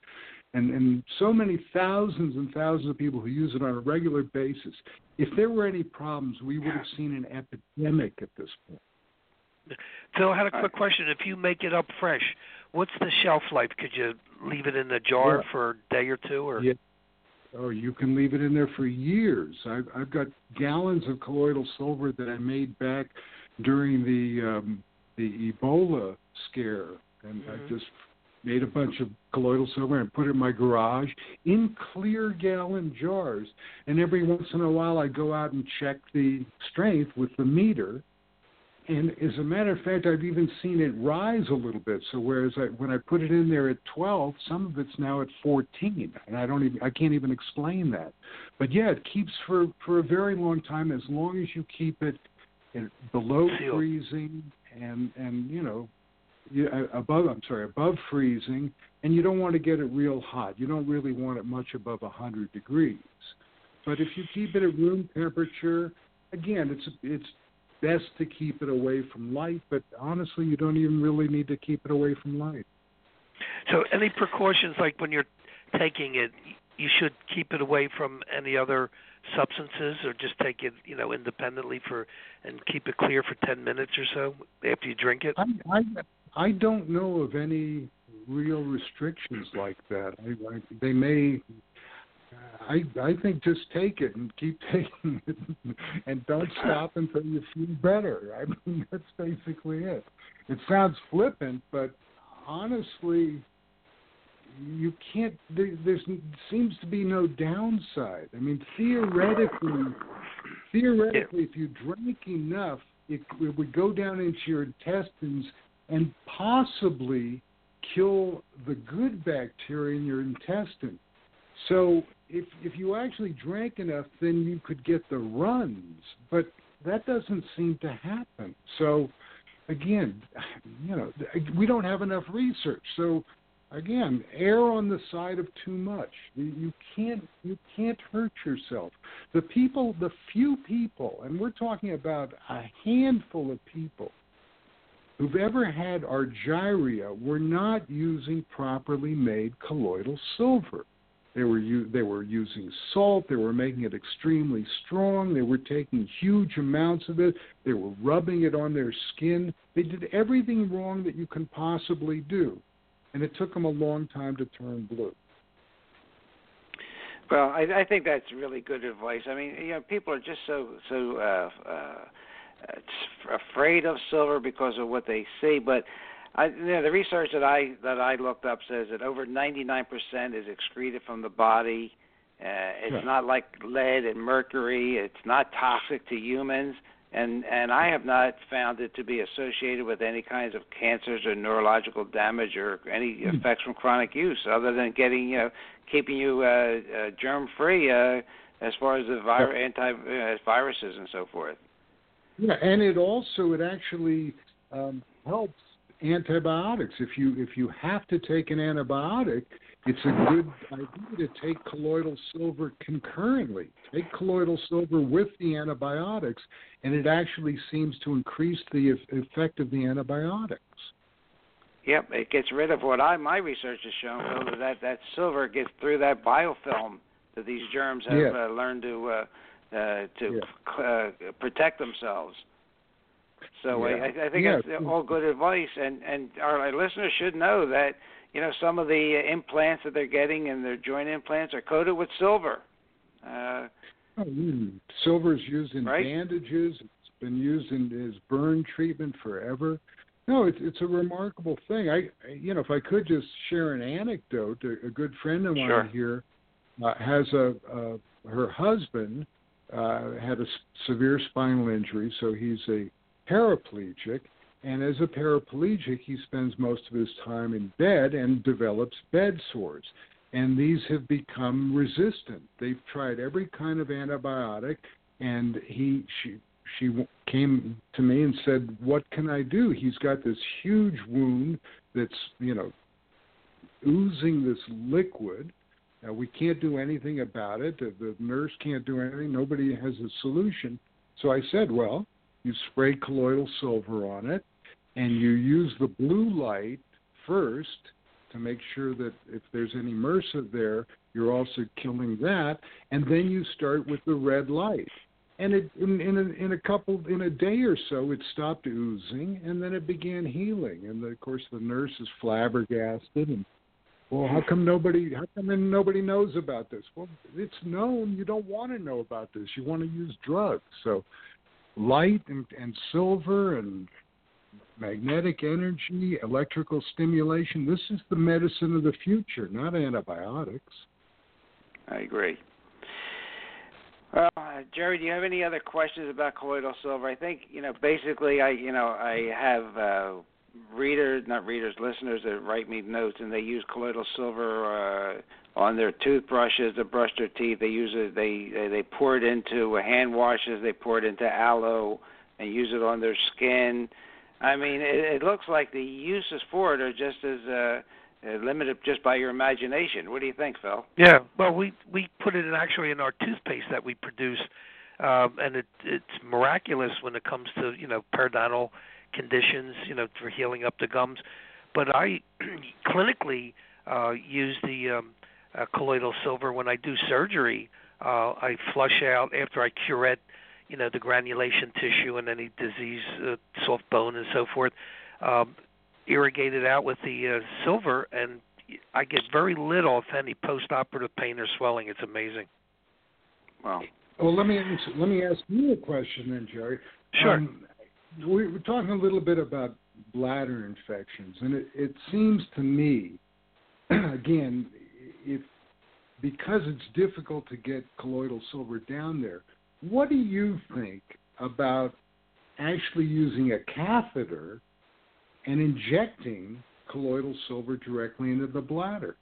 and so many thousands and thousands of people who use it on a regular basis, if there were any problems, we would have seen an epidemic at this point. Phil, I had a quick question. If you make it up fresh, what's the shelf life? Could you leave it in the jar for a day or two? Or? Yeah. Oh, you can leave it in there for years. I've got gallons of colloidal silver that I made back during the Ebola scare, and I just made a bunch of colloidal silver and put it in my garage in clear gallon jars. And every once in a while, I go out and check the strength with the meter. And as a matter of fact, I've even seen it rise a little bit. So whereas when I put it in there at 12, some of it's now at 14, and I can't even explain that. But yeah, it keeps for a very long time, as long as you keep it below freezing and you know, above freezing, and you don't want to get it real hot. You don't really want it much above 100 degrees. But if you keep it at room temperature, again, it's best to keep it away from light, but honestly, you don't even really need to keep it away from light. So any precautions, like when you're taking it, you should keep it away from any other substances, or just take it, you know, independently and keep it clear for 10 minutes or so after you drink it? I don't know of any real restrictions like that. I think just take it and keep taking it and don't stop until you feel better. I mean, that's basically it. It sounds flippant, but honestly, you can't, there seems to be no downside. I mean, theoretically, if you drank enough, it would go down into your intestines and possibly kill the good bacteria in your intestine. So if you actually drank enough, then you could get the runs, but that doesn't seem to happen. So, again, you know, we don't have enough research. So, again, err on the side of too much. You can't hurt yourself. The few people, and we're talking about a handful of people who've ever had argyria, were not using properly made colloidal silver. They were using salt. They were making it extremely strong. They were taking huge amounts of it. They were rubbing it on their skin. They did everything wrong that you can possibly do, and it took them a long time to turn blue. Well, I think that's really good advice. I mean, you know, people are just so afraid of silver because of what they see, but. You know, the research that I looked up says that over 99% is excreted from the body. It's not like lead and mercury. It's not toxic to humans, and I have not found it to be associated with any kinds of cancers or neurological damage or any effects from chronic use, other than keeping you germ free as far as the antiviruses and so forth. Yeah, and it actually helps. Antibiotics. If you have to take an antibiotic, it's a good idea to take colloidal silver concurrently. Take colloidal silver with the antibiotics, and it actually seems to increase the effect of the antibiotics. Yep, it gets rid of what my research has shown, Bill, that silver gets through that biofilm that these germs have learned to protect themselves. So I think that's all good advice, and our listeners should know that, you know, some of the implants that they're getting and their joint implants are coated with silver. Silver is used in bandages. It's been used as burn treatment forever. No, it's a remarkable thing. If I could just share an anecdote, a good friend of mine here has her husband had a severe spinal injury, so he's a paraplegic, and as a paraplegic, he spends most of his time in bed and develops bed sores, and these have become resistant. They've tried every kind of antibiotic, and she came to me and said, "What can I do? He's got this huge wound that's, you know, oozing this liquid. Now, we can't do anything about it. The nurse can't do anything. Nobody has a solution." So I said, "Well, you spray colloidal silver on it, and you use the blue light first to make sure that if there's any MRSA there, you're also killing that, and then you start with the red light. And in a day or so, it stopped oozing, and then it began healing. And of course, the nurse is flabbergasted. And, well, how come nobody knows about this? Well, it's known. You don't want to know about this. You want to use drugs. So, light and silver and magnetic energy, electrical stimulation. This is the medicine of the future, not antibiotics." I agree. Well, Jerry, do you have any other questions about colloidal silver? I think, basically I have listeners that write me notes, and they use colloidal silver on their toothbrushes to brush their teeth. They use it, they pour it into hand washes, they pour it into aloe and use it on their skin. I mean, it looks like the uses for it are just as limited just by your imagination. What do you think, Phil? Yeah, well, we put it in actually in our toothpaste that we produce, and it's miraculous when it comes to, periodontal conditions, for healing up the gums. But I clinically use the colloidal silver when I do surgery. I flush out after I curette, the granulation tissue and any disease, soft bone and so forth, irrigate it out with the silver, and I get very little, if any, post-operative pain or swelling. It's amazing. Wow. Well, let me ask you a question then, Jerry. Sure. We were talking a little bit about bladder infections, and it seems to me, again, because it's difficult to get colloidal silver down there, what do you think about actually using a catheter and injecting colloidal silver directly into the bladder?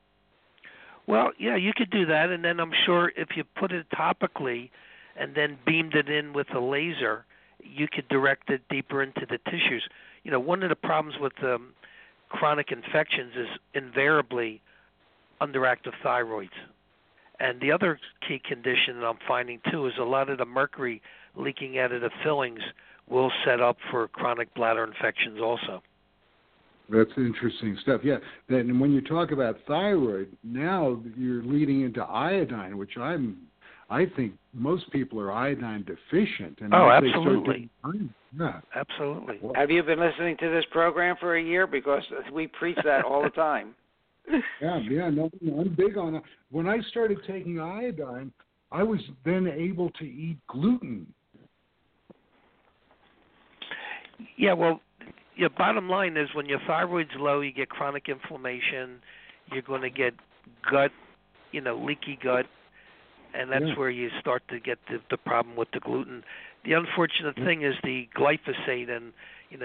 Well, yeah, you could do that, and then I'm sure if you put it topically and then beamed it in with a laser, you could direct it deeper into the tissues. One of the problems with chronic infections is invariably underactive thyroids. And the other key condition that I'm finding, too, is a lot of the mercury leaking out of the fillings will set up for chronic bladder infections also. That's interesting stuff. Yeah. Then when you talk about thyroid, now you're leading into iodine, which I think most people are iodine deficient. And absolutely. Yeah. Absolutely. Have you been listening to this program for a year? Because we preach that all the time. Yeah. No, I'm big on it. When I started taking iodine, I was then able to eat gluten. Yeah, well, your bottom line is when your thyroid's low, you get chronic inflammation. You're going to get gut, leaky gut, and that's where you start to get the problem with the gluten. The unfortunate thing is the glyphosate and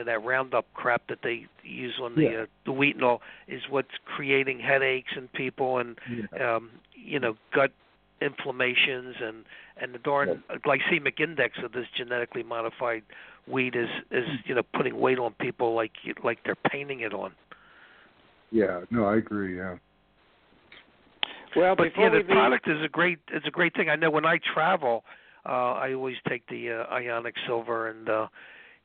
that Roundup crap that they use on the wheat and all is what's creating headaches in people and gut inflammations and the darn glycemic index of this genetically modified wheat is putting weight on people like they're painting it on. Yeah, no, I agree. Yeah. Well, but the product is a great thing. I know when I travel, I always take the ionic silver, and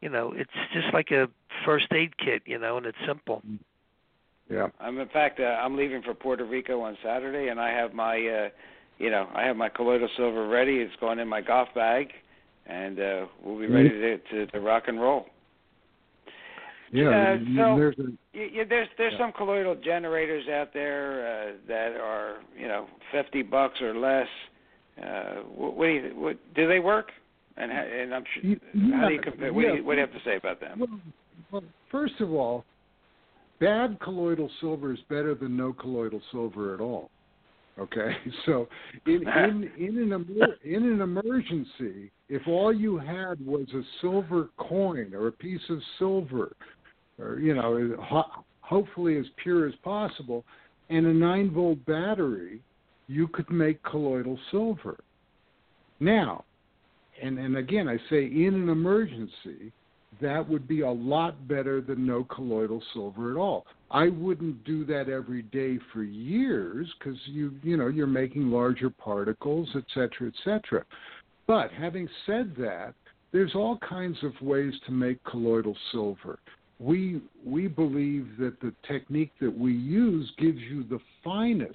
it's just like a first aid kit, and it's simple. Yeah. In fact, I'm leaving for Puerto Rico on Saturday, and I have my I have my colloidal silver ready. It's going in my golf bag, and we'll be ready to rock and roll. Yeah, there's some colloidal generators out there that are $50 or less. What do they work? And I'm sure. How do you compare? What do you have to say about them? Well, first of all, bad colloidal silver is better than no colloidal silver at all. Okay, so in an emergency, if all you had was a silver coin or a piece of silver, or hopefully as pure as possible, and a 9-volt battery, you could make colloidal silver. Now, and again, I say in an emergency, that would be a lot better than no colloidal silver at all. I wouldn't do that every day for years because you're making larger particles, et cetera, et cetera. But having said that, there's all kinds of ways to make colloidal silver. We believe that the technique that we use gives you the finest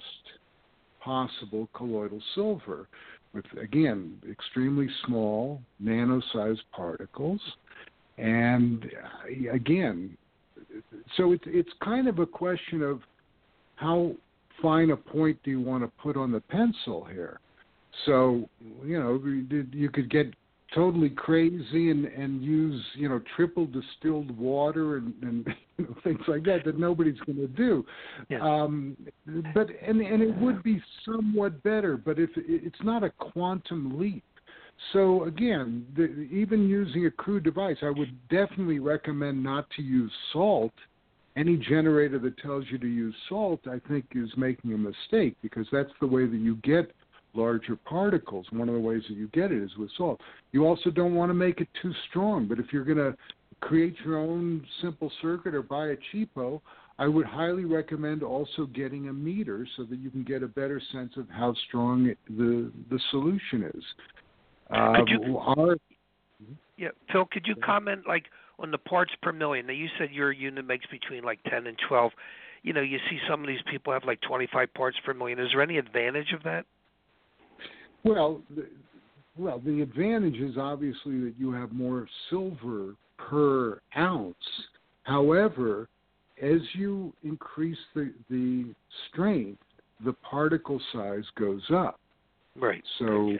possible colloidal silver with, again, extremely small, nano-sized particles. And again, so it's kind of a question of how fine a point do you want to put on the pencil here. So, you could get totally crazy and use, triple distilled water and things like that nobody's going to do. Yeah. But it would be somewhat better, but if it's not a quantum leap. So again, even using a crude device, I would definitely recommend not to use salt. Any generator that tells you to use salt, I think, is making a mistake, because that's the way that you get larger particles. One of the ways that you get it is with salt. You also don't want to make it too strong, but if you're going to create your own simple circuit or buy a cheapo, I would highly recommend also getting a meter so that you can get a better sense of how strong the solution is. Phil, could you comment, like, on the parts per million? Now, you said your unit makes between, like, 10 and 12. You know, you see some of these people have, like, 25 parts per million. Is there any advantage of that? Well, the advantage is obviously that you have more silver per ounce. However, as you increase the strength, the particle size goes up. Right. So... Okay.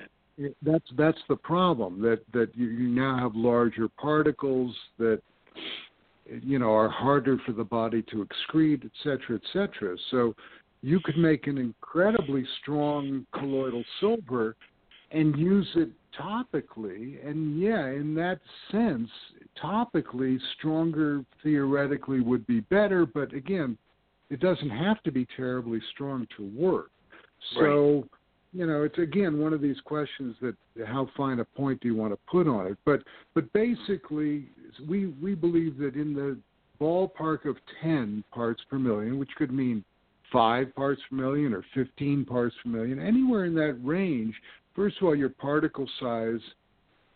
That's the problem, that you now have larger particles that, you know, are harder for the body to excrete, et cetera, et cetera. So you could make an incredibly strong colloidal silver and use it topically. And, yeah, in that sense, topically, stronger theoretically would be better. But, again, it doesn't have to be terribly strong to work. So... Right. You know, it's, again, one of these questions that how fine a point do you want to put on it? But basically, we believe that in the ballpark of 10 parts per million, which could mean 5 parts per million or 15 parts per million, anywhere in that range, first of all, your particle size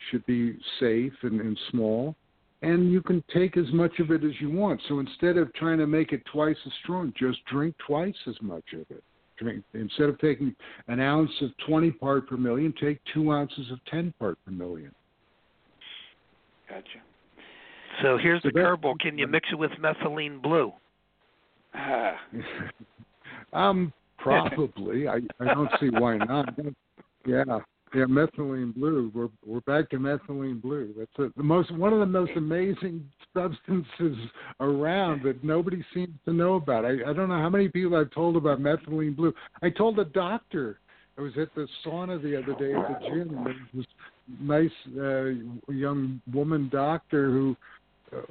should be safe and small, and you can take as much of it as you want. So instead of trying to make it twice as strong, just drink twice as much of it. Instead of taking an ounce of 20 part per million, take 2 ounces of 10 part per million. Gotcha. So here's the curveball. Can you mix it with methylene blue? Probably. I don't see why not. Yeah, methylene blue. We're back to methylene blue. That's one of the most amazing substances around that nobody seems to know about. I don't know how many people I've told about methylene blue. I told a doctor. I was at the sauna the other day at the gym. There was this nice young woman doctor who,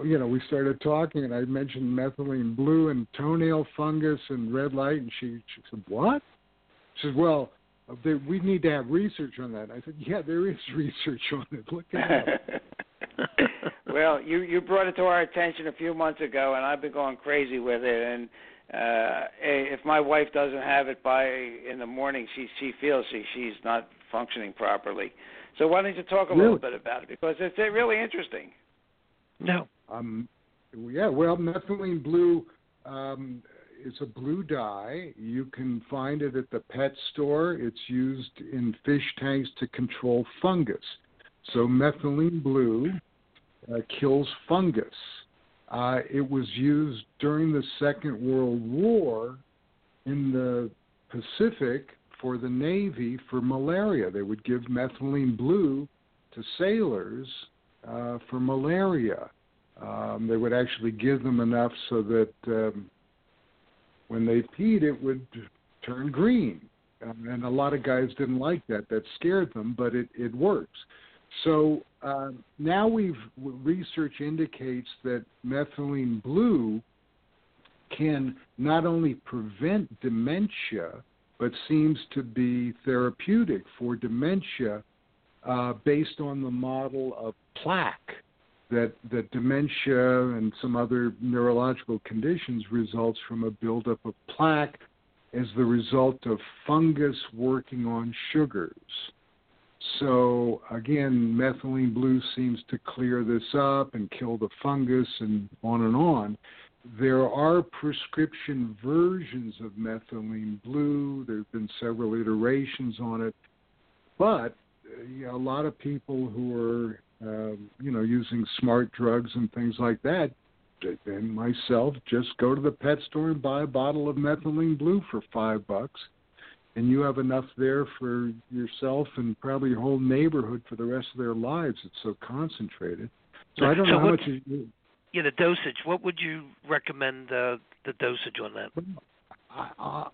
you know, we started talking, and I mentioned methylene blue and toenail fungus and red light, and she said, "What?" She said, "Well, we need to have research on that." I said, "Yeah, there is research on it. Look at it." Well, you brought it to our attention a few months ago, and I've been going crazy with it. And if my wife doesn't have it by in the morning, she feels she's not functioning properly. So why don't you talk a little bit about it, because it's really interesting. No. Methylene blue. It's a blue dye. You can find it at the pet store. It's used in fish tanks to control fungus. So methylene blue kills fungus. It was used during the Second World War in the Pacific for the Navy for malaria. They would give methylene blue to sailors for malaria. They would actually give them enough so that... when they peed, it would turn green. And a lot of guys didn't like that. That scared them, but it works. So now research indicates that methylene blue can not only prevent dementia, but seems to be therapeutic for dementia based on the model of plaque. That dementia and some other neurological conditions results from a buildup of plaque as the result of fungus working on sugars. So, again, methylene blue seems to clear this up and kill the fungus and on and on. There are prescription versions of methylene blue. There have been several iterations on it. But a lot of people who are... using smart drugs and things like that, and myself, just go to the pet store and buy a bottle of methylene blue for $5, and you have enough there for yourself and probably your whole neighborhood for the rest of their lives. It's so concentrated. So I don't know how much you need. Yeah, the dosage. What would you recommend the dosage on that?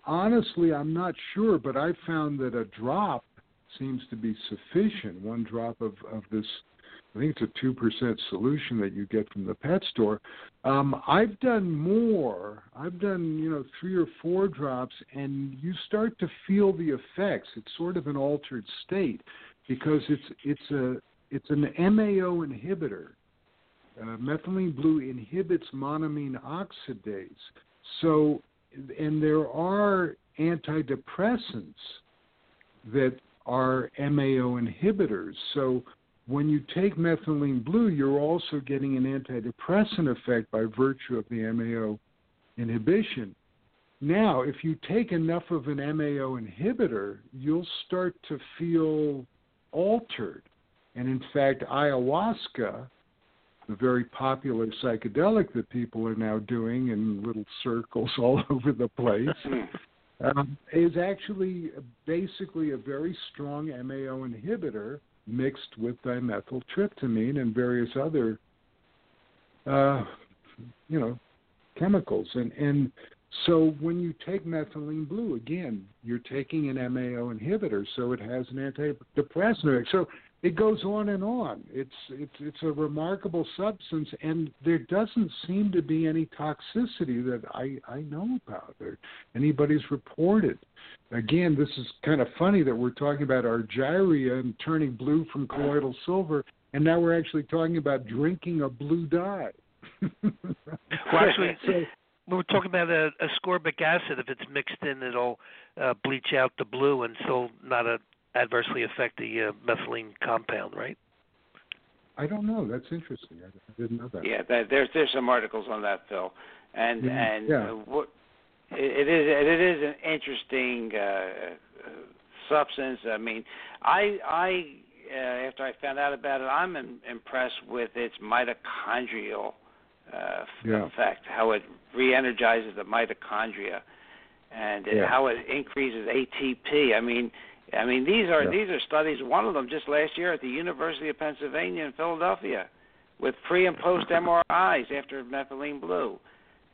Honestly, I'm not sure, but I found that a drop seems to be sufficient. One drop of this, I think it's a 2% solution that you get from the pet store. I've done more. I've done, 3 or 4 drops, and you start to feel the effects. It's sort of an altered state because it's an MAO inhibitor. Methylene blue inhibits monoamine oxidase. So, and there are antidepressants that are MAO inhibitors. So when you take methylene blue, you're also getting an antidepressant effect by virtue of the MAO inhibition. Now, if you take enough of an MAO inhibitor, you'll start to feel altered. And in fact, ayahuasca, the very popular psychedelic that people are now doing in little circles all over the place, is actually basically a very strong MAO inhibitor mixed with dimethyltryptamine and various other, chemicals. And so when you take methylene blue, again, you're taking an MAO inhibitor, so it has an antidepressant effect. So it goes on and on. It's a remarkable substance, and there doesn't seem to be any toxicity that I know about or anybody's reported. Again, this is kind of funny that we're talking about argyria and turning blue from colloidal silver, and now we're actually talking about drinking a blue dye. Well, actually, we were talking about ascorbic acid. If it's mixed in, it'll bleach out the blue and so not adversely affect the methylene compound, right? I don't know. That's interesting. I didn't know that. Yeah, there's some articles on that, Phil, it is an interesting substance. I mean, I after I found out about it, I'm impressed with its mitochondrial effect, how it re-energizes the mitochondria, and how it increases ATP. I mean, these are studies. One of them just last year at the University of Pennsylvania in Philadelphia, with pre and post MRIs after methylene blue,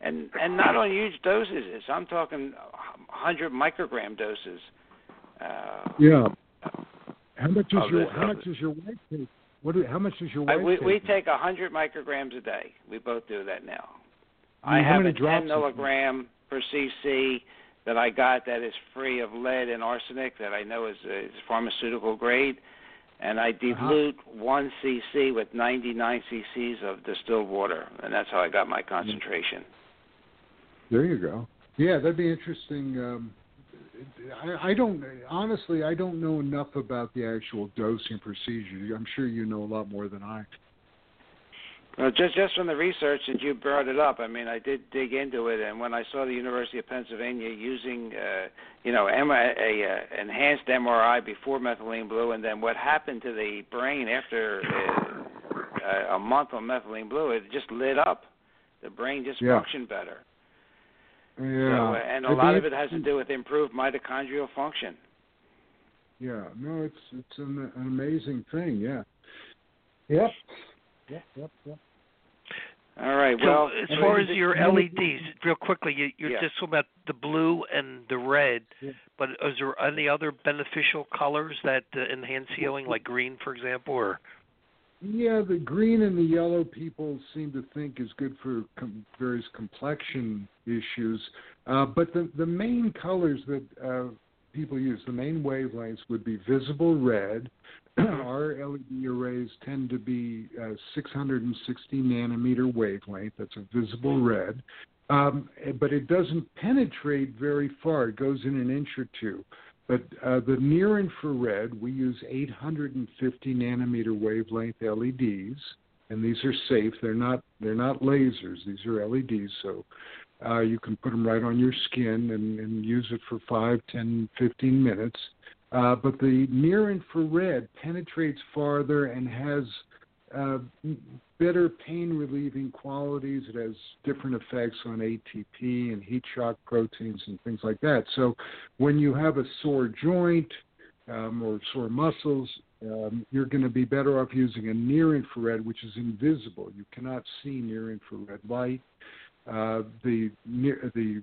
and not on huge doses. I'm talking 100 microgram doses. How much does your wife take? How much does your wife take? We take 100 micrograms a day. We both do that now. I have a 10 milligram per cc. That I got that is free of lead and arsenic that I know is pharmaceutical grade, and I dilute 1 cc with 99 cc's of distilled water, and that's how I got my concentration. There you go. Yeah, that'd be interesting. I don't know enough about the actual dosing procedure. I'm sure you know a lot more than I. Well, just from the research that you brought it up, I mean, I did dig into it, and when I saw the University of Pennsylvania using, enhanced MRI before methylene blue, and then what happened to the brain after a month on methylene blue, it just lit up. The brain just functioned better. Yeah. So, and a lot of it has to do with improved mitochondrial function. Yeah. No, it's an amazing thing. Yeah. Yep. Yep. All right. Well, so as far as your LEDs, real quickly, you're just talking about the blue and the red, but is there any other beneficial colors that enhance healing, like green, for example? Or? Yeah, the green and the yellow people seem to think is good for various complexion issues, but the main colors that people use, the main wavelengths, would be visible red. Our LED arrays tend to be 660 nanometer wavelength. That's a visible red. But it doesn't penetrate very far. It goes in an inch or two. But the near infrared, we use 850 nanometer wavelength LEDs, and these are safe. They're not lasers. These are LEDs, so you can put them right on your skin and use it for 5, 10, 15 minutes. But the near-infrared penetrates farther and has better pain-relieving qualities. It has different effects on ATP and heat shock proteins and things like that. So when you have a sore joint or sore muscles, you're going to be better off using a near-infrared, which is invisible. You cannot see near-infrared light. The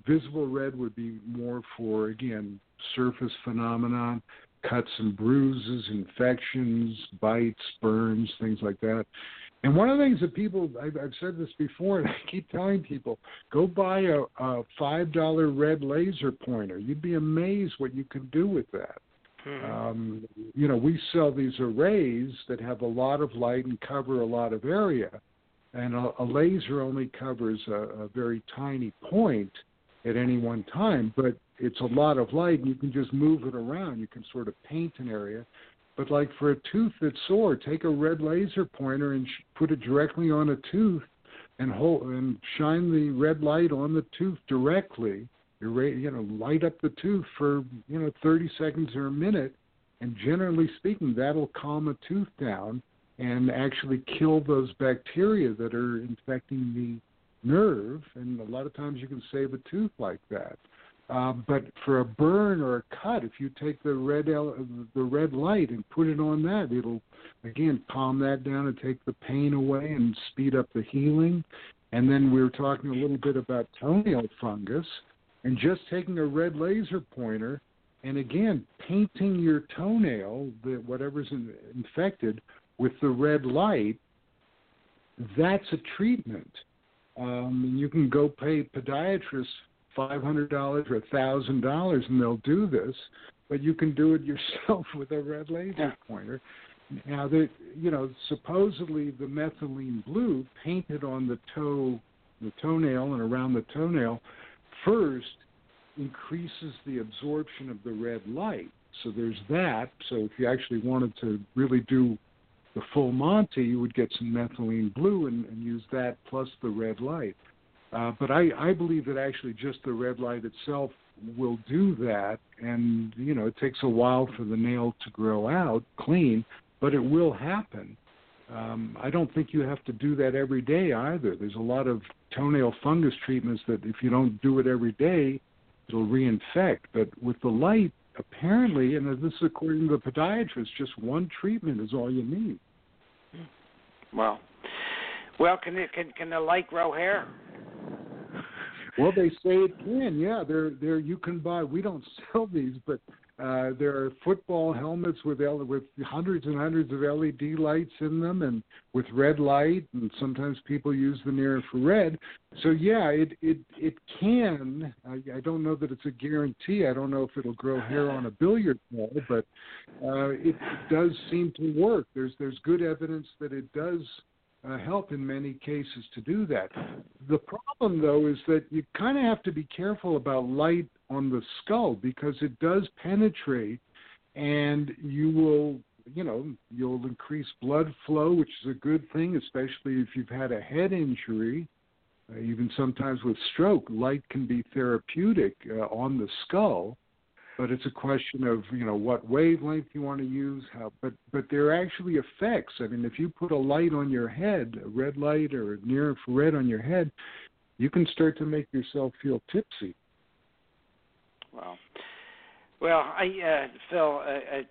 visible red would be more for, again, surface phenomenon. cuts and bruises, infections, bites, burns, things like that. And one of the things that people, I've said this before, and I keep telling people, go buy a $5 red laser pointer. You'd be amazed what you can do with that. You know, we sell these arrays that have a lot of light and cover a lot of area, and a laser only covers a very tiny point at any one time, but it's a lot of light, and you can just move it around. You can sort of paint an area. But like for a tooth that's sore, take a red laser pointer and put it directly on a tooth and shine the red light on the tooth directly. You know, light up the tooth for, 30 seconds or a minute, and generally speaking, that'll calm a tooth down and actually kill those bacteria that are infecting the nerve, and a lot of times you can save a tooth like that. But for a burn or a cut, if you take the red light and put it on that, it'll, again, calm that down and take the pain away and speed up the healing. And then we were talking a little bit about toenail fungus, and just taking a red laser pointer and, again, painting your toenail, whatever's infected, with the red light, that's a treatment. And you can go pay podiatrists $500 or $1,000, and they'll do this, but you can do it yourself with a red laser pointer. Now, supposedly the methylene blue painted on the toenail and around the toenail first increases the absorption of the red light. So there's that. So if you actually wanted to really do the full Monty, you would get some methylene blue and use that plus the red light. But I believe that actually just the red light itself will do that. And, it takes a while for the nail to grow out clean, but it will happen. I don't think you have to do that every day either. There's a lot of toenail fungus treatments that if you don't do it every day, it'll reinfect. But with the light, apparently, and this is according to the podiatrist, just one treatment is all you need. Wow. Well, can the light grow hair? Well, they say it can. Yeah, there you can buy. We don't sell these, but there are football helmets with hundreds and hundreds of LED lights in them, and with red light, and sometimes people use the near infrared. So yeah, it can. I don't know that it's a guarantee. I don't know if it'll grow hair on a billiard ball, but it does seem to work. There's good evidence that it does help in many cases to do that. The problem though is that you kind of have to be careful about light on the skull, because it does penetrate, and you'll increase blood flow, which is a good thing, especially if you've had a head injury. Even sometimes with stroke, light can be therapeutic on the skull, but it's a question of, what wavelength you want to use, but there are actually effects. I mean, if you put a light on your head, a red light or a near infrared on your head, you can start to make yourself feel tipsy. Wow. Well, Phil, at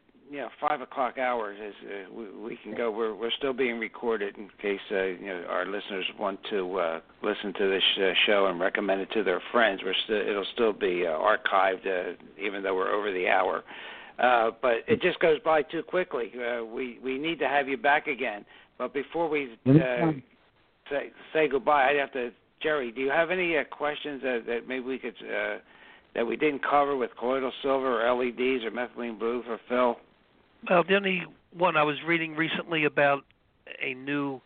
5 o'clock hours is we can go. We're still being recorded in case our listeners want to listen to this show and recommend it to their friends. It'll still be archived, even though we're over the hour. But it just goes by too quickly. We need to have you back again. But before we say goodbye, I'd have to, Jerry, do you have any questions that maybe we could? That we didn't cover with colloidal silver or LEDs or methylene blue for Phil? Well, the only one I was reading recently about a new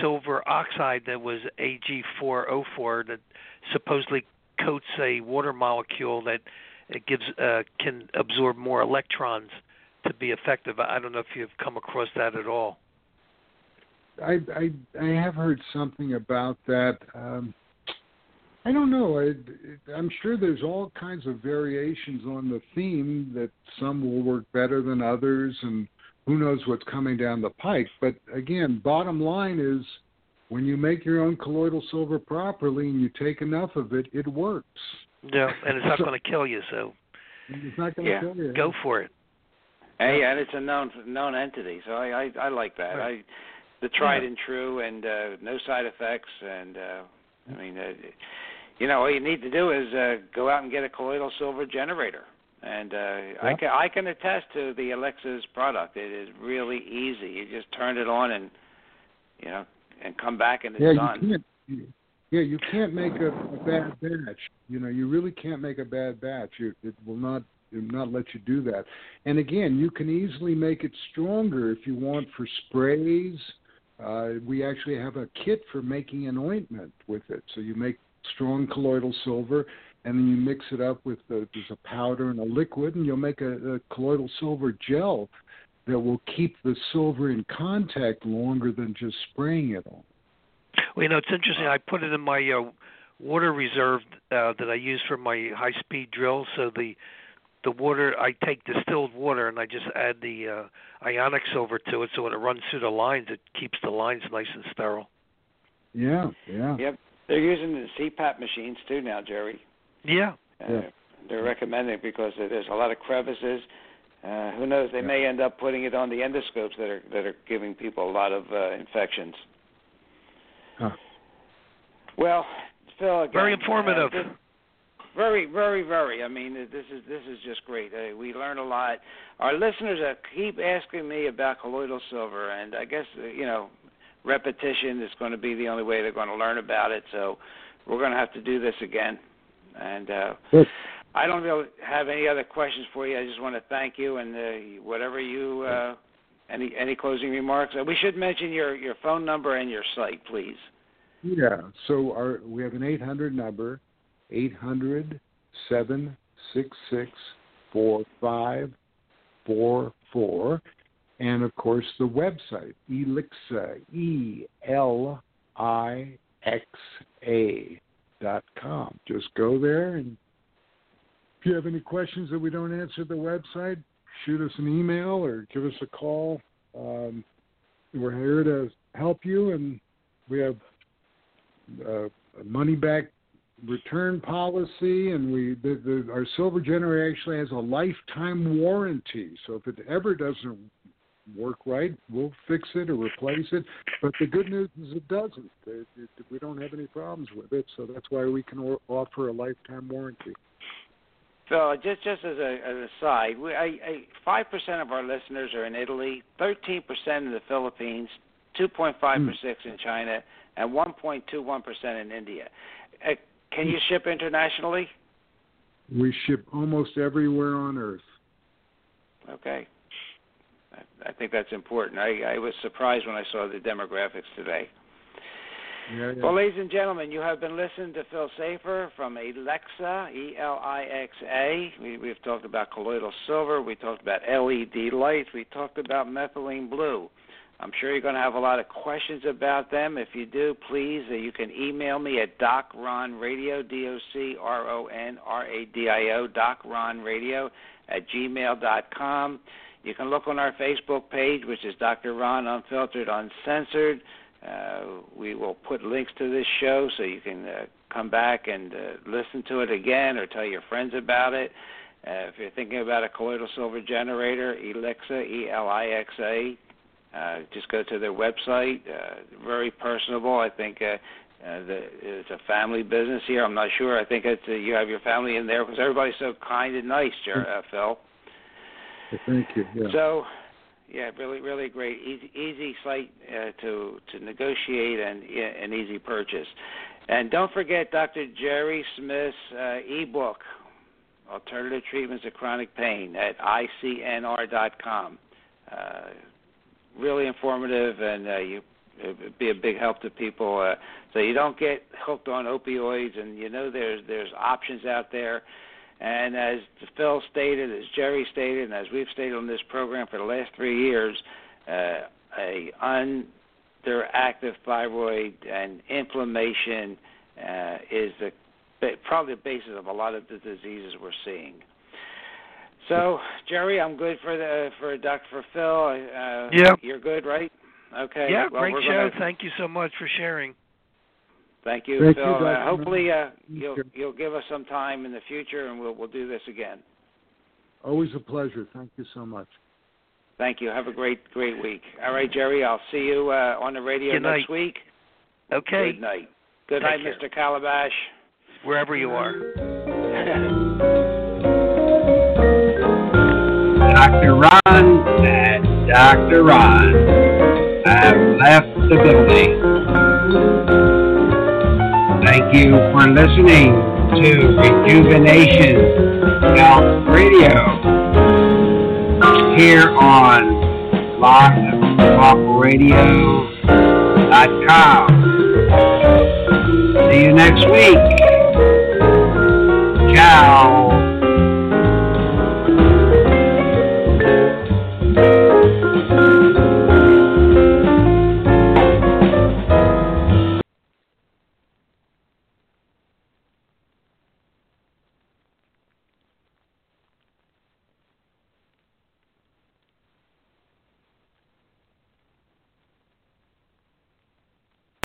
silver oxide that was Ag404 that supposedly coats a water molecule that it gives can absorb more electrons to be effective. I don't know if you've come across that at all. I have heard something about that. I don't know. I'm sure there's all kinds of variations on the theme that some will work better than others, and who knows what's coming down the pike. But, again, bottom line is when you make your own colloidal silver properly and you take enough of it, it works. Yeah, and it's not going to kill you, so it's not going to kill you. Go for it. Hey, and it's a known entity, so I like that. Right. The tried and true, and no side effects, and all you need to do is go out and get a colloidal silver generator. And I can attest to the Elixa's product. It is really easy. You just turn it on and, you know, and come back and it's done. You can't make a bad batch. You know, you really can't make a bad batch. It will not let you do that. And again, you can easily make it stronger if you want for sprays. We actually have a kit for making an ointment with it. So you make strong colloidal silver, and then you mix it up with there's a powder and a liquid, and you'll make a colloidal silver gel that will keep the silver in contact longer than just spraying it on. Well, you know, it's interesting. I put it in my water reserve that I use for my high-speed drill. So the water, I take distilled water, and I just add the ionic silver to it. So when it runs through the lines, it keeps the lines nice and sterile. Yeah. Yep. They're using the CPAP machines, too, now, Jerry. Yeah. They're recommending it because there's a lot of crevices. Who knows? They may end up putting it on the endoscopes that are giving people a lot of infections. Huh. Well, Phil, again, very informative. Very, very, very. I mean, this is just great. We learn a lot. Our listeners keep asking me about colloidal silver, and I guess repetition is going to be the only way they're going to learn about it. So we're going to have to do this again. And I don't really have any other questions for you. I just want to thank you, and whatever you any closing remarks. We should mention your phone number and your site, please. Yeah. So we have an 800 number, 800-766-4544, and of course the website Elixa ELIXA.com. Just go there, and if you have any questions that we don't answer at the website, shoot us an email or give us a call. We're here to help you, and we have a money-back return policy, and our silver generator actually has a lifetime warranty. So if it ever doesn't work right, we'll fix it or replace it. But the good news is it doesn't. We don't have any problems with it, so that's why we can offer a lifetime warranty. So just as an aside, 5% of our listeners are in Italy, 13% in the Philippines, 2.56% in China, and 1.21% in India. Can you ship internationally? We ship almost everywhere on Earth. Okay. I think that's important. I was surprised when I saw the demographics today. Yeah. Well, ladies and gentlemen, you have been listening to Phil Safer from Elixa, E-L-I-X-A. We've talked about colloidal silver. We talked about LED lights. We talked about methylene blue. I'm sure you're going to have a lot of questions about them. If you do, please, you can email me at docronradio, D-O-C-R-O-N-R-A-D-I-O, docronradio@gmail.com. You can look on our Facebook page, which is Dr. Ron Unfiltered, Uncensored. We will put links to this show so you can come back and listen to it again or tell your friends about it. If you're thinking about a colloidal silver generator, Elixa, E-L-I-X-A, just go to their website. Very personable. I think it's a family business here. I'm not sure. I think you have your family in there because everybody's so kind and nice, Phil. Thank you. Yeah. So, really, really great. Easy site to negotiate and an easy purchase. And don't forget Dr. Jerry Smith's e-book, Alternative Treatments of Chronic Pain, at ICNR.com. Really informative, and it'd be a big help to people. So you don't get hooked on opioids, and there's options out there. And as Phil stated, as Jerry stated, and as we've stated on this program for the last 3 years, a underactive thyroid and inflammation is probably the basis of a lot of the diseases we're seeing. So, Jerry, I'm good for Dr. Phil. You're good, right? Okay. Yeah, well, great show. Thank you so much for sharing. Thank you, Phil. Hopefully, you'll give us some time in the future, and we'll do this again. Always a pleasure. Thank you so much. Thank you. Have a great week. All right, Jerry. I'll see you on the radio next week. Okay. Good night. Good night, Mr. Calabash. Wherever you are. Dr. Ron, that's Dr. Ron. I've left the building. Thank you for listening to Rejuvenation Health Radio here on blogtalkradio.com. See you next week. Ciao.